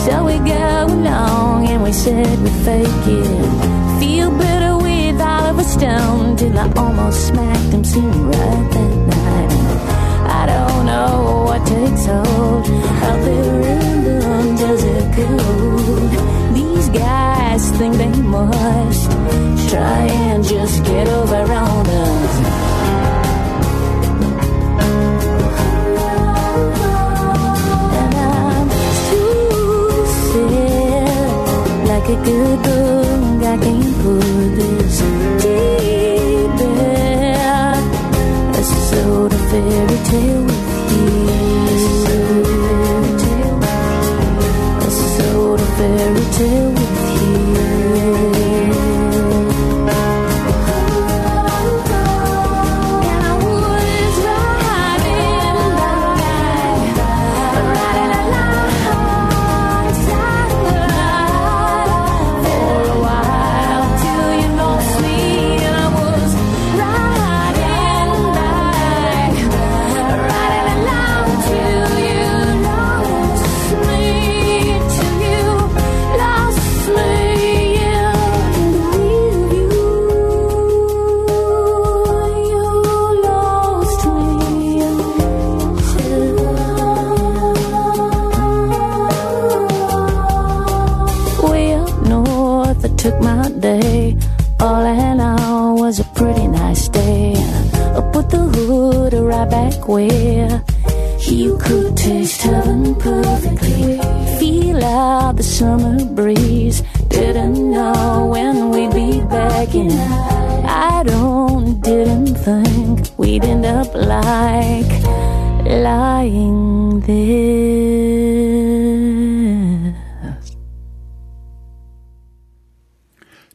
So we go along and we said we fake it. Feel better of a stone till I almost smacked him, seemed right that night. I don't know what takes hold out there in the desert cold. These guys think they must try and just get over on us. Like a good book, I can't put this deep in a soda fairy tale with you. A soda fairy tale with you. And I would is riding along, riding took my day. All in all was a pretty nice day. I put the hood right back where you could taste heaven perfectly. Feel out the summer breeze. Didn't know when we'd be back in. I don't, didn't think we'd end up like lying there.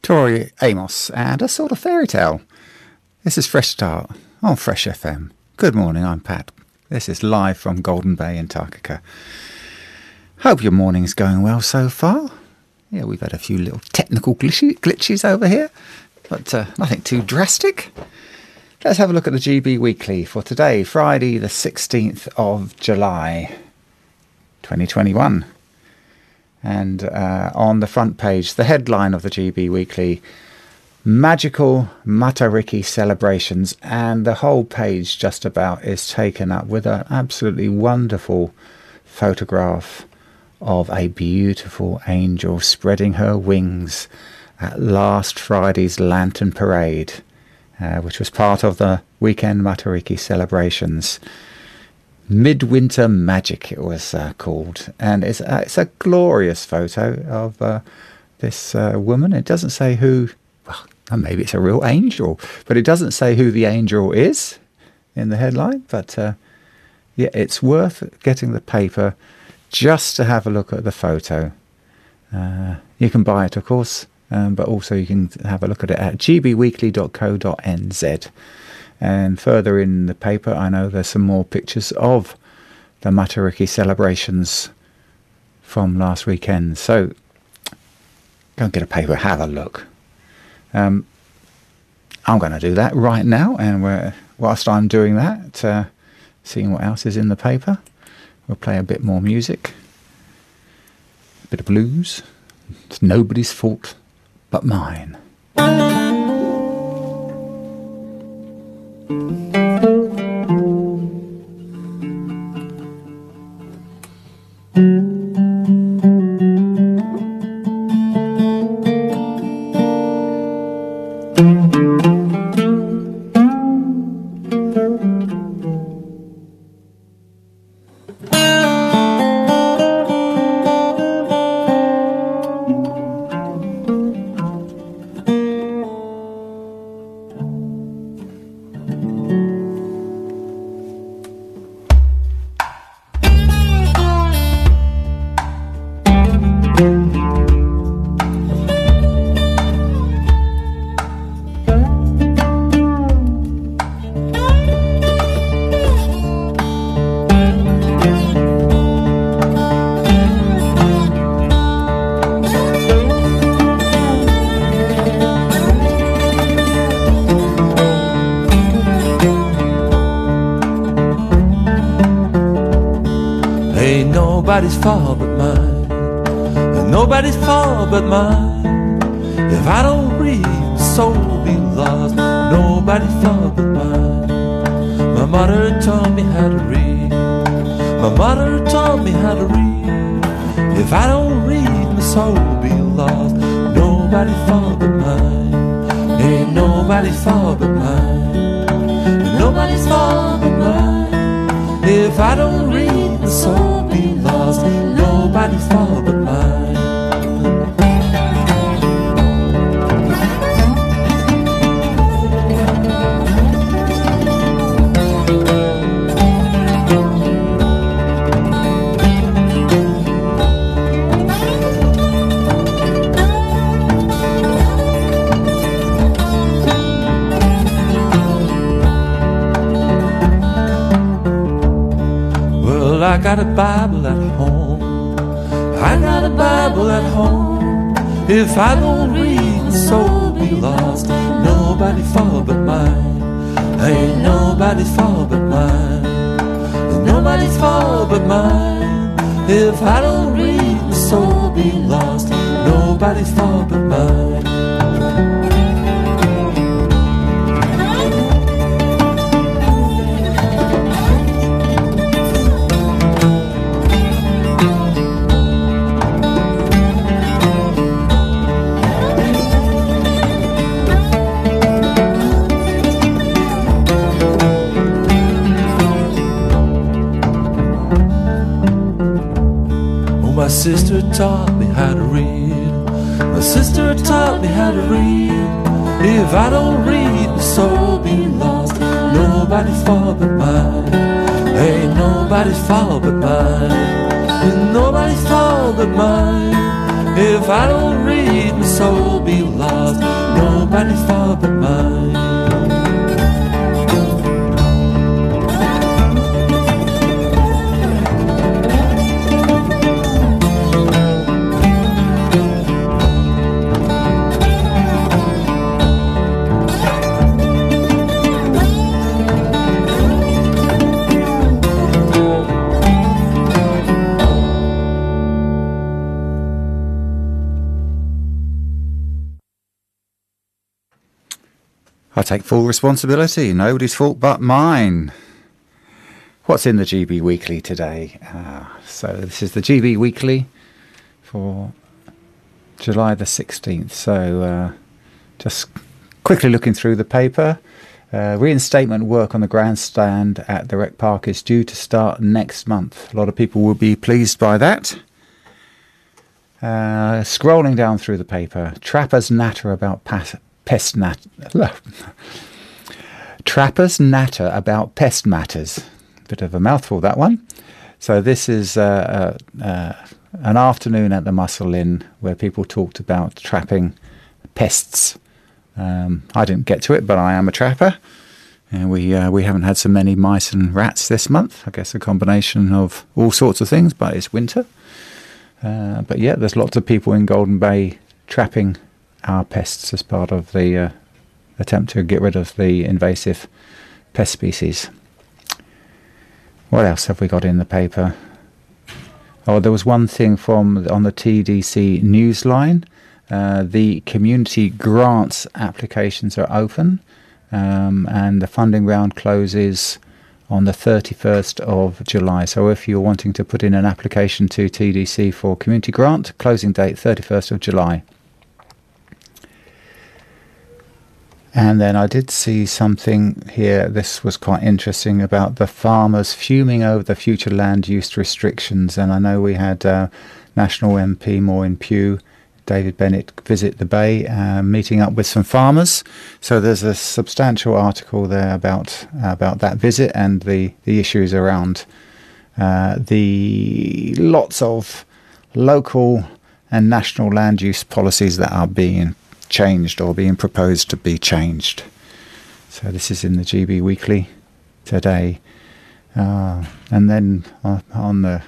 Tori Amos and A Sort of Fairy Tale. This is Fresh Start on Fresh F M. Good morning, I'm Pat. This is live from Golden Bay, Antarctica. Hope your morning is going well so far. Yeah, we've had a few little technical glitchy, glitches over here, but uh, nothing too drastic. Let's have a look at the G B Weekly for today, Friday the sixteenth of July, twenty twenty-one. And uh, on the front page, the headline of the G B Weekly, Magical Matariki Celebrations. And the whole page just about is taken up with an absolutely wonderful photograph of a beautiful angel spreading her wings at last Friday's Lantern Parade, uh, which was part of the weekend Matariki celebrations. Midwinter Magic, it was uh, called, and it's, uh, it's a glorious photo of uh, this uh, woman. It doesn't say who, well, maybe it's a real angel, but it doesn't say who the angel is in the headline, but uh, yeah, it's worth getting the paper just to have a look at the photo. Uh, you can buy it, of course, um, but also you can have a look at it at g b weekly dot co dot n z. And further in the paper, I know there's some more pictures of the Matariki celebrations from last weekend. So go and get a paper, have a look. Um, I'm going to do that right now. And we're, whilst I'm doing that, uh, seeing what else is in the paper, we'll play a bit more music, a bit of blues. It's nobody's fault but mine. Nobody's fault but mine, and nobody's fault but mine. If I don't breathe, my soul will be lost. Nobody's fault but mine. My mother taught me how to read. My mother taught me how to read. If I don't read, my soul will be lost. Nobody's fault but mine. Ain't nobody's fault but mine. Nobody's fault but mine. If I don't read, my soul. Nobody's fault but mine. Well, I got a Bible at home. I got a Bible at home. If I don't read, the soul will be lost. Nobody's fault but mine. Ain't nobody's fault but mine. Nobody's fault but mine. If I don't read, the soul will be lost. Nobody's fault but mine. My sister taught me how to read. My sister taught me how to read. If I don't read, my soul be lost. Nobody's fault but mine. Ain't nobody's fault but mine. Ain't nobody's fault but mine. If I don't read, my soul be lost. Nobody's fault but mine. I take full responsibility. Nobody's fault but mine. what's in the G B Weekly today. Uh, so this is the G B Weekly for July the sixteenth. So uh, just quickly looking through the paper. Uh, reinstatement work on the grandstand at the Rec Park is due to start next month. A lot of people will be pleased by that. Uh, scrolling down through the paper, trappers natter about pas- pest nat- trappers natter about pest matters. Bit of a mouthful, that one. So this is uh, uh, uh, an afternoon at the Muscle Inn where people talked about trapping pests. Um, I didn't get to it, but I am a trapper, and we uh, we haven't had so many mice and rats this month. I guess a combination of all sorts of things, but it's winter. Uh, but yeah, there's lots of people in Golden Bay trapping our pests as part of the uh, attempt to get rid of the invasive pest species. What else have we got in the paper? Oh, there was one thing from on the T D C newsline. Uh, the community grants applications are open, um, and the funding round closes on the thirty-first of July. So if you're wanting to put in an application to T D C for community grant, closing date thirty-first of July. And then I did see something here, this was quite interesting, about the farmers fuming over the future land use restrictions. And I know we had uh, National M P Maureen Pugh, David Bennett, visit the Bay, uh, meeting up with some farmers. So there's a substantial article there about uh, about that visit and the, the issues around uh, the lots of local and national land use policies that are being changed or being proposed to be changed. So this is in the G B Weekly today, uh, and then on the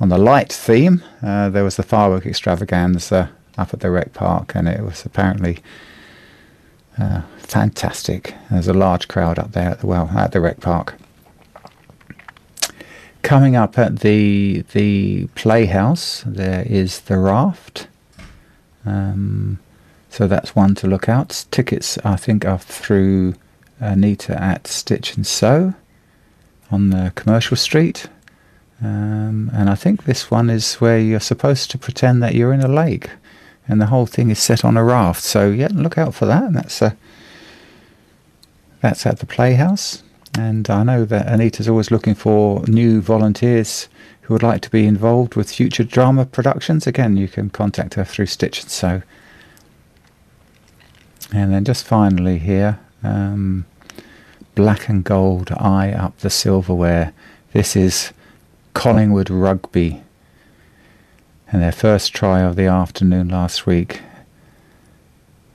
on the light theme, uh, there was the firework extravaganza up at the Rec Park, and it was apparently uh, fantastic. There's a large crowd up there at the well at the Rec Park. Coming up at the the Playhouse, there is the raft. Um, So that's one to look out. Tickets, I think, are through Anita at Stitch and Sew on the commercial street. Um, and I think this one is where you're supposed to pretend that you're in a lake. And the whole thing is set on a raft. So, yeah, look out for that. And that's, uh, that's at the Playhouse. And I know that Anita's always looking for new volunteers who would like to be involved with future drama productions. Again, you can contact her through Stitch and Sew. And then just finally here, um, black and gold, eye up the silverware. This is Collingwood Rugby and their first try of the afternoon last week.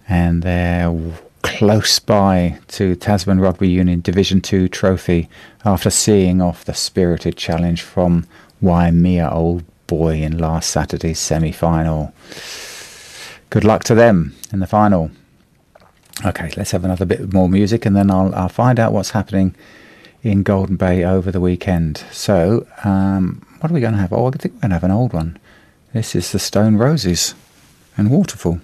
And they're w- close by to Tasman Rugby Union Division two trophy after seeing off the spirited challenge from Waimea Old Boy in last Saturday's semi-final. Good luck to them in the final. Okay, let's have another bit more music, and then I'll, I'll find out what's happening in Golden Bay over the weekend. So, um, what are we going to have? Oh, I think we're going to have an old one. This is the Stone Roses and Waterfall.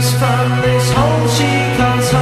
From this hole she comes home.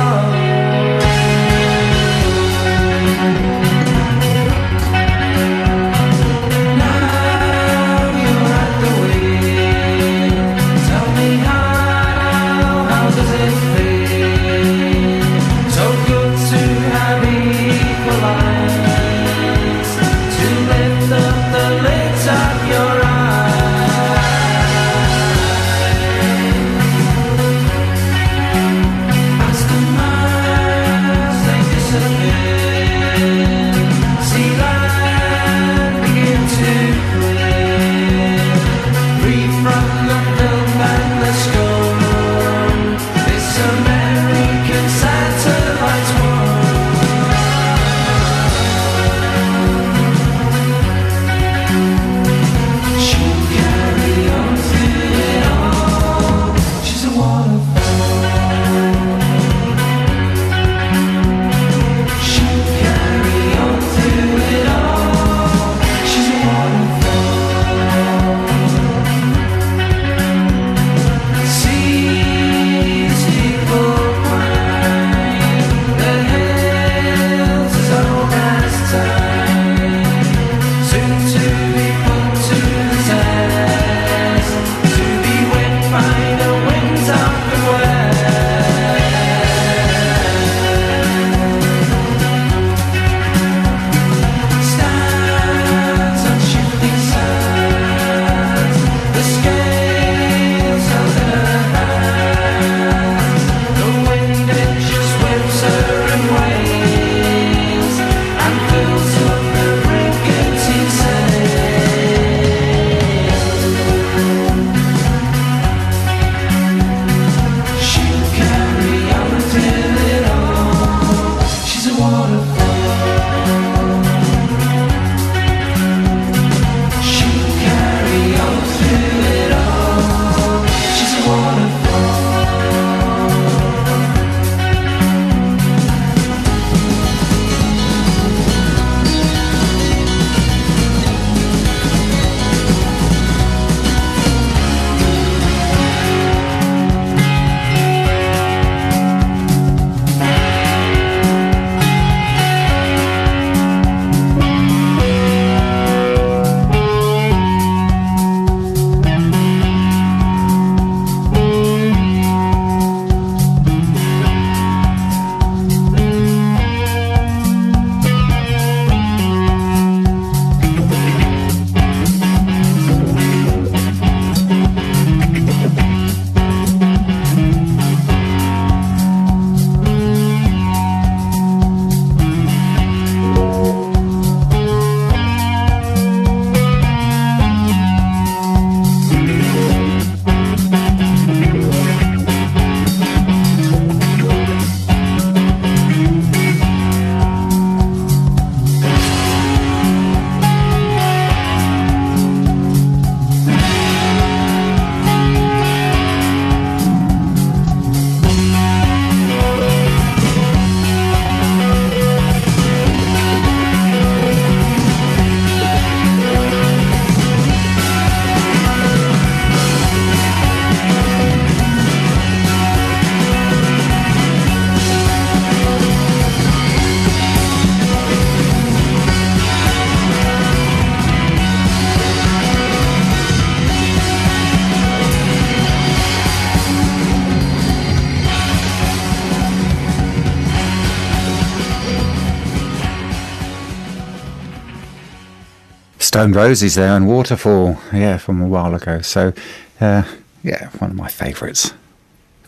grown roses there and waterfall, yeah, from a while ago. So, uh, yeah, one of my favourites.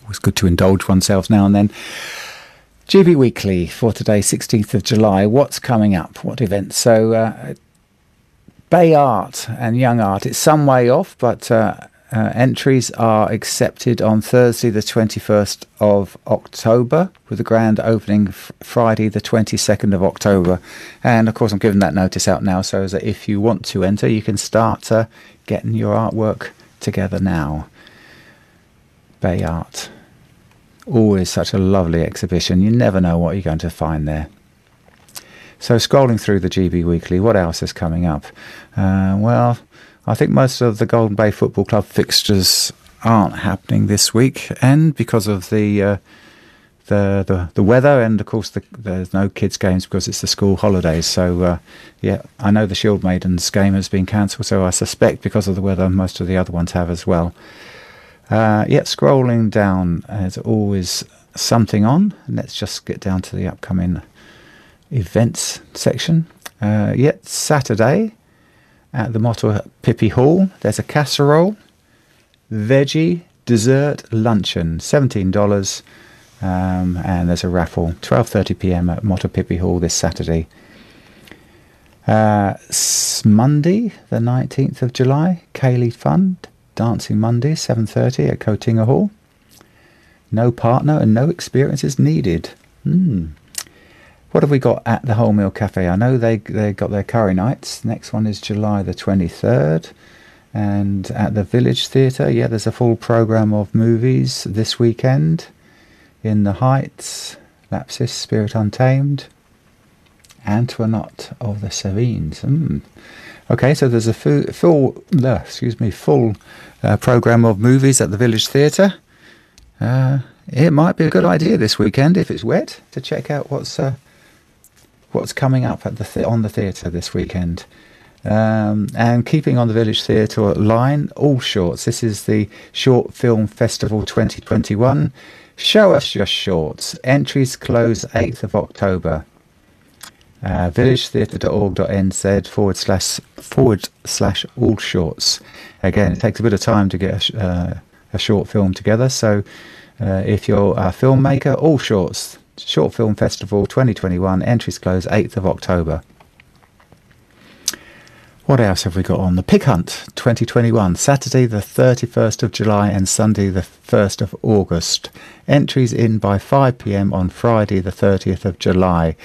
Always good to indulge oneself now and then. G B Weekly for today, sixteenth of July. What's coming up? What events? So, uh, Bay Art and Young Art. It's some way off, but uh, uh, entries are accepted on Thursday, the twenty-first of October, with the grand opening f- Friday, the twenty-second of October. And, of course, I'm giving that notice out now, so that if you want to enter, you can start uh, getting your artwork together now. Bay Art. Always such a lovely exhibition. You never know what you're going to find there. So scrolling through the G B Weekly, what else is coming up? Uh, well, I think most of the Golden Bay Football Club fixtures aren't happening this week, and because of the uh, the, the the weather, and of course the, there's no kids' games because it's the school holidays. So uh, yeah, I know the Shield Maidens game has been cancelled, so I suspect because of the weather, most of the other ones have as well. Uh, yet scrolling down, there's always something on. Let's just get down to the upcoming events section. Uh, yet Saturday at the Motto Pippi Hall, there's a casserole, veggie, dessert, luncheon, seventeen dollars, um, and there's a raffle, twelve thirty p m at Motto Pippi Hall this Saturday. Uh, Monday, the nineteenth of July, Cayley Fund, Dancing Monday, seven thirty at Cotinga Hall. No partner and no experience is needed. Hmm. What have we got at the Wholemeal Cafe? I know they they got their curry nights. Next one is July the twenty-third. And at the Village Theatre, yeah, there's a full programme of movies this weekend. In the Heights, Lapsus, Spirit Untamed, Antoinette of the Sabines. Hmm. Okay, so there's a full, full uh, excuse me, full uh, programme of movies at the Village Theatre. Uh, it might be a good idea this weekend, if it's wet, to check out what's uh, what's coming up at the th- on the theatre this weekend. Um, and keeping on the Village Theatre line, all shorts. This is the Short Film Festival twenty twenty-one. Show us your shorts. Entries close eighth of October. Uh, villagetheatre.org.nz forward slash forward slash all shorts. Again, it takes a bit of time to get a, sh- uh, a short film together, so uh, if you're a filmmaker, all shorts. Short Film Festival twenty twenty-one, entries close eighth of October. What else have we got on? The Pig Hunt twenty twenty-one, Saturday the thirty-first of July and Sunday the first of August. Entries in by five p m on Friday the thirtieth of July.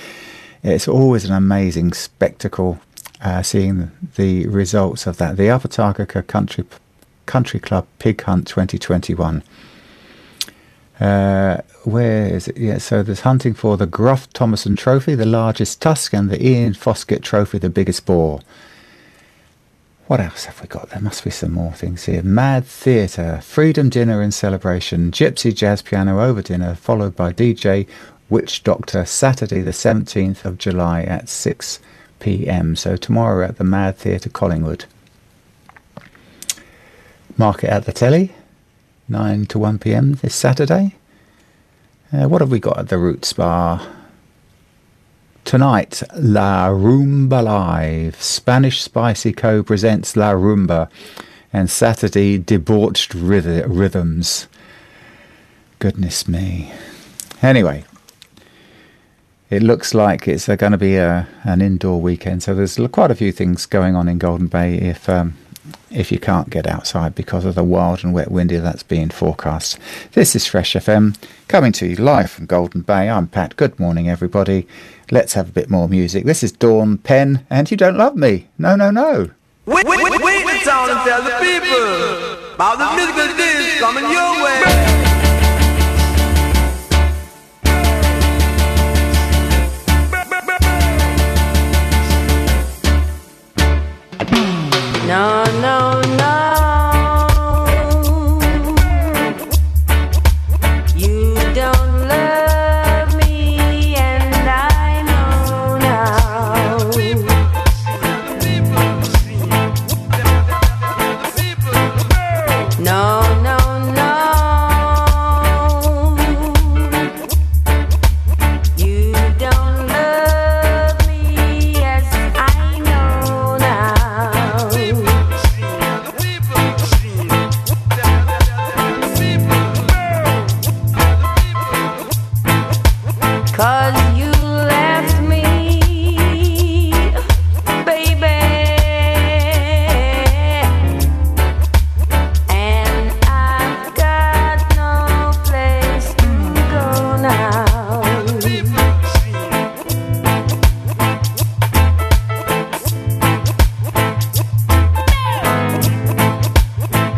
It's always an amazing spectacle uh, seeing the results of that. The Apotarkaka Country Country Club Pig Hunt twenty twenty-one. Uh, where is it? Yeah, so there's hunting for the Gruff Thomason Trophy, the largest tusk, and the Ian Foskett Trophy, the biggest boar. What else have we got? There must be some more things here. Mad Theatre, Freedom Dinner and Celebration, Gypsy Jazz Piano Over Dinner, followed by D J Witch Doctor, Saturday the seventeenth of July at six p m. So tomorrow at the Mad Theatre Collingwood. Market at the Telly, nine to one p m this Saturday. Uh, what have we got at the Root Spa? Tonight, La Rumba Live. Spanish Spicy Co presents La Rumba. And Saturday, Debauched Rith- Rhythms. Goodness me. Anyway. It looks like it's going to be a, an indoor weekend, so there's quite a few things going on in Golden Bay if um, if you can't get outside because of the wild and wet windy that's being forecast. This is Fresh F M, coming to you live from Golden Bay. I'm Pat. Good morning, everybody. Let's have a bit more music. This is Dawn Penn, and You Don't Love Me. No, no, no. Wait, wait, wait, wait, wait, wait down and tell the people about the musical days coming your way. No, no, no, you don't love me, and I know now. No, no, no.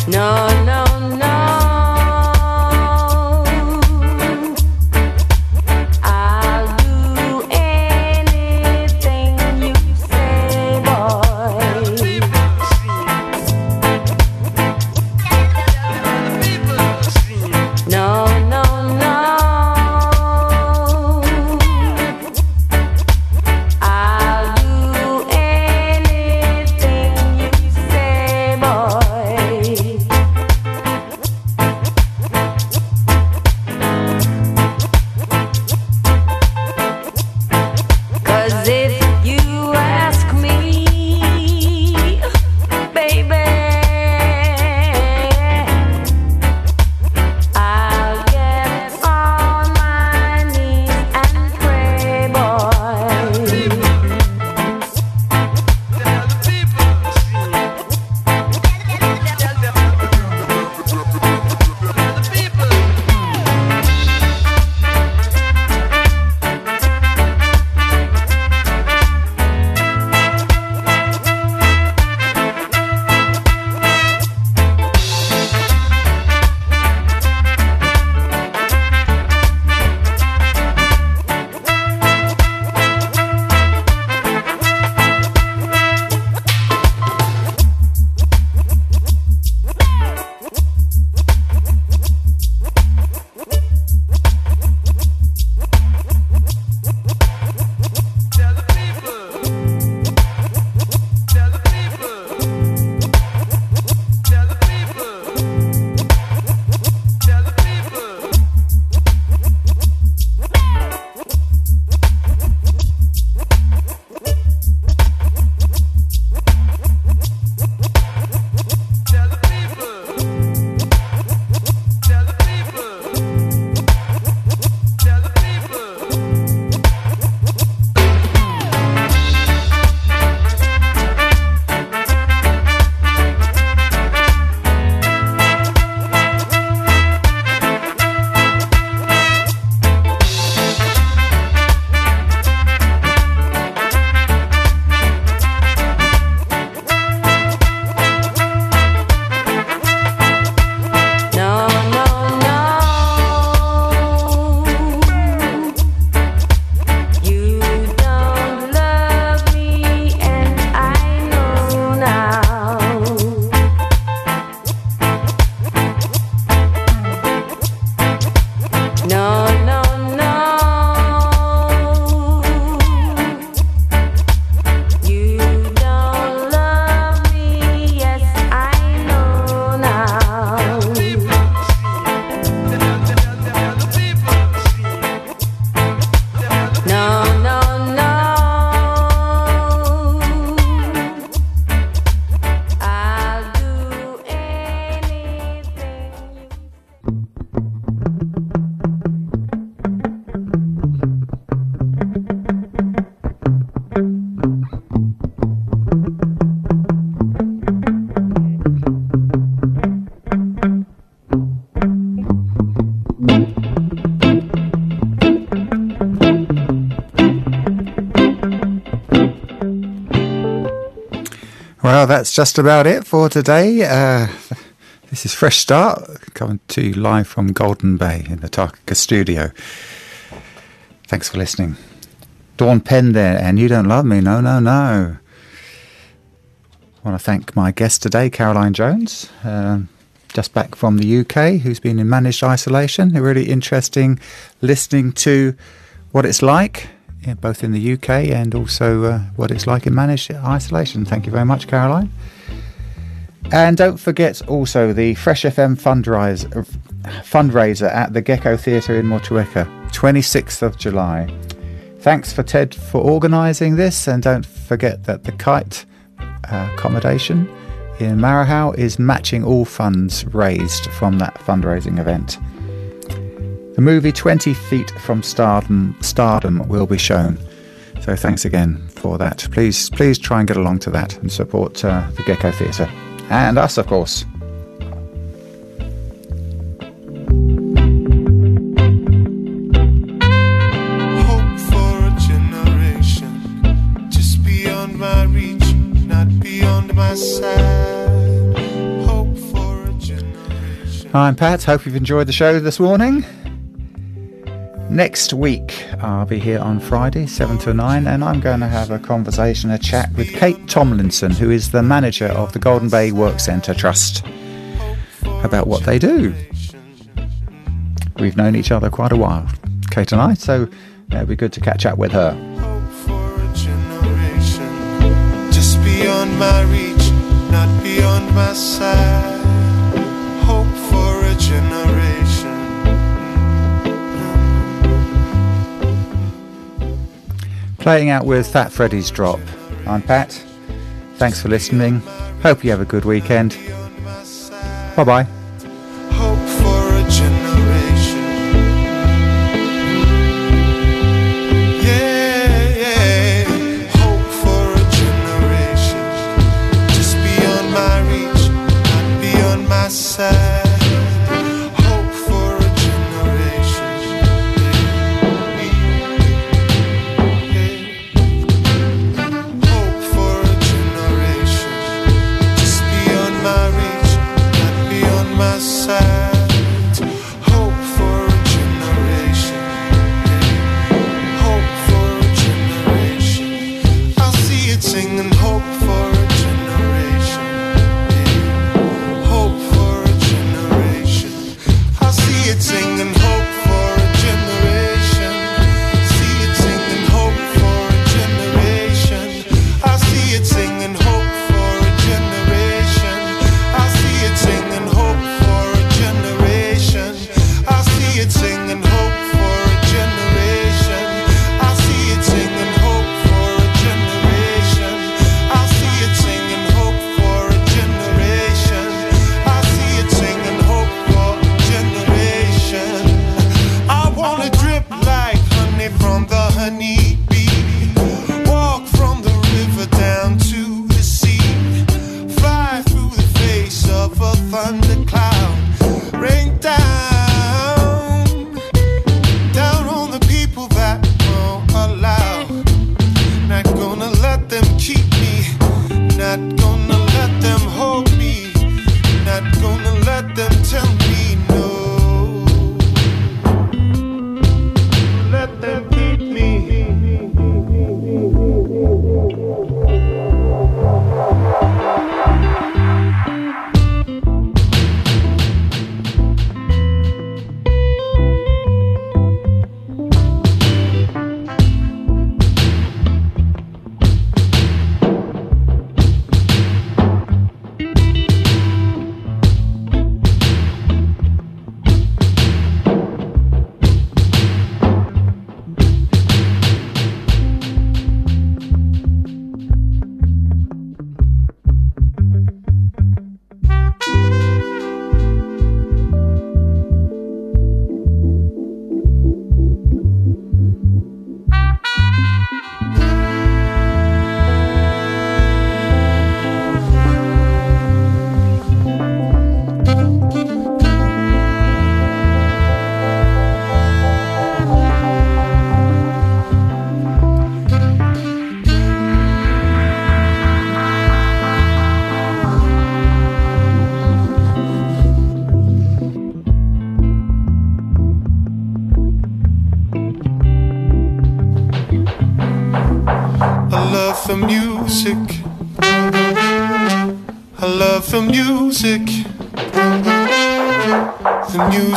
No, no, no. That's just about it for today. Uh, this is Fresh Start, coming to you live from Golden Bay in the Takaka studio. Thanks for listening. Dawn Penn there, and You Don't Love Me, No, No, No. I want to thank my guest today, Caroline Jones, um, just back from the U K, who's been in managed isolation. A really interesting listening to what it's like. Yeah, both in the U K and also uh, what it's like in managed isolation. Thank you very much, Caroline. And don't forget also the Fresh F M fundraiser, fundraiser at the Gecko Theatre in Motueka, twenty-sixth of July. Thanks for Ted for organising this, and don't forget that the Kite uh, accommodation in Marahau is matching all funds raised from that fundraising event. The movie twenty feet from Stardom, Stardom will be shown. So thanks again for that. Please please try and get along to that and support uh, the Gecko Theatre. And us, of course. Hope for a generation just beyond my reach, not beyond my sight. Hope for a generation. I'm Pat. Hope you've enjoyed the show this morning. Next week, I'll be here on Friday, seven to nine, and I'm going to have a conversation, a chat with Kate Tomlinson, who is the manager of the Golden Bay Work Centre Trust, about what they do. We've known each other quite a while, Kate and I, so it'll be good to catch up with her. Hope for a generation, just beyond my reach, not beyond my sight. Hope for a generation. Playing out with Fat Freddy's Drop. I'm Pat. Thanks for listening. Hope you have a good weekend. Bye bye. Hope for a generation. Yeah, yeah. Hope for a generation. Just beyond my reach, not beyond my sight.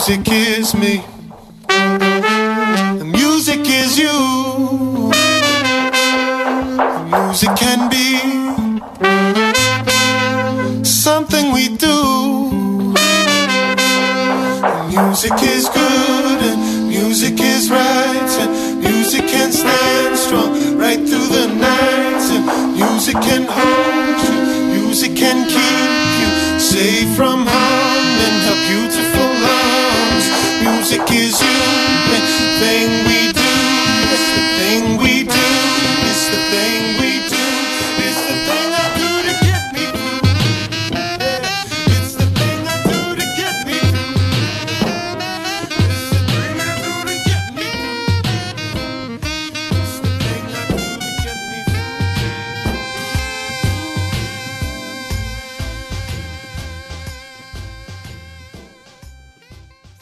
Music is me. The music is you. The music can be something we do. The music is good and music is right, and music can stand strong right through the night, and music can hold you, music can keep you safe from harm in her beautiful life. Music is you, the thing we do, it's the thing we do, it's the thing we do, it's the thing I do to get me through, it's the thing I do to get me through, it's the thing I do to get me through, it's the thing I do to get me through.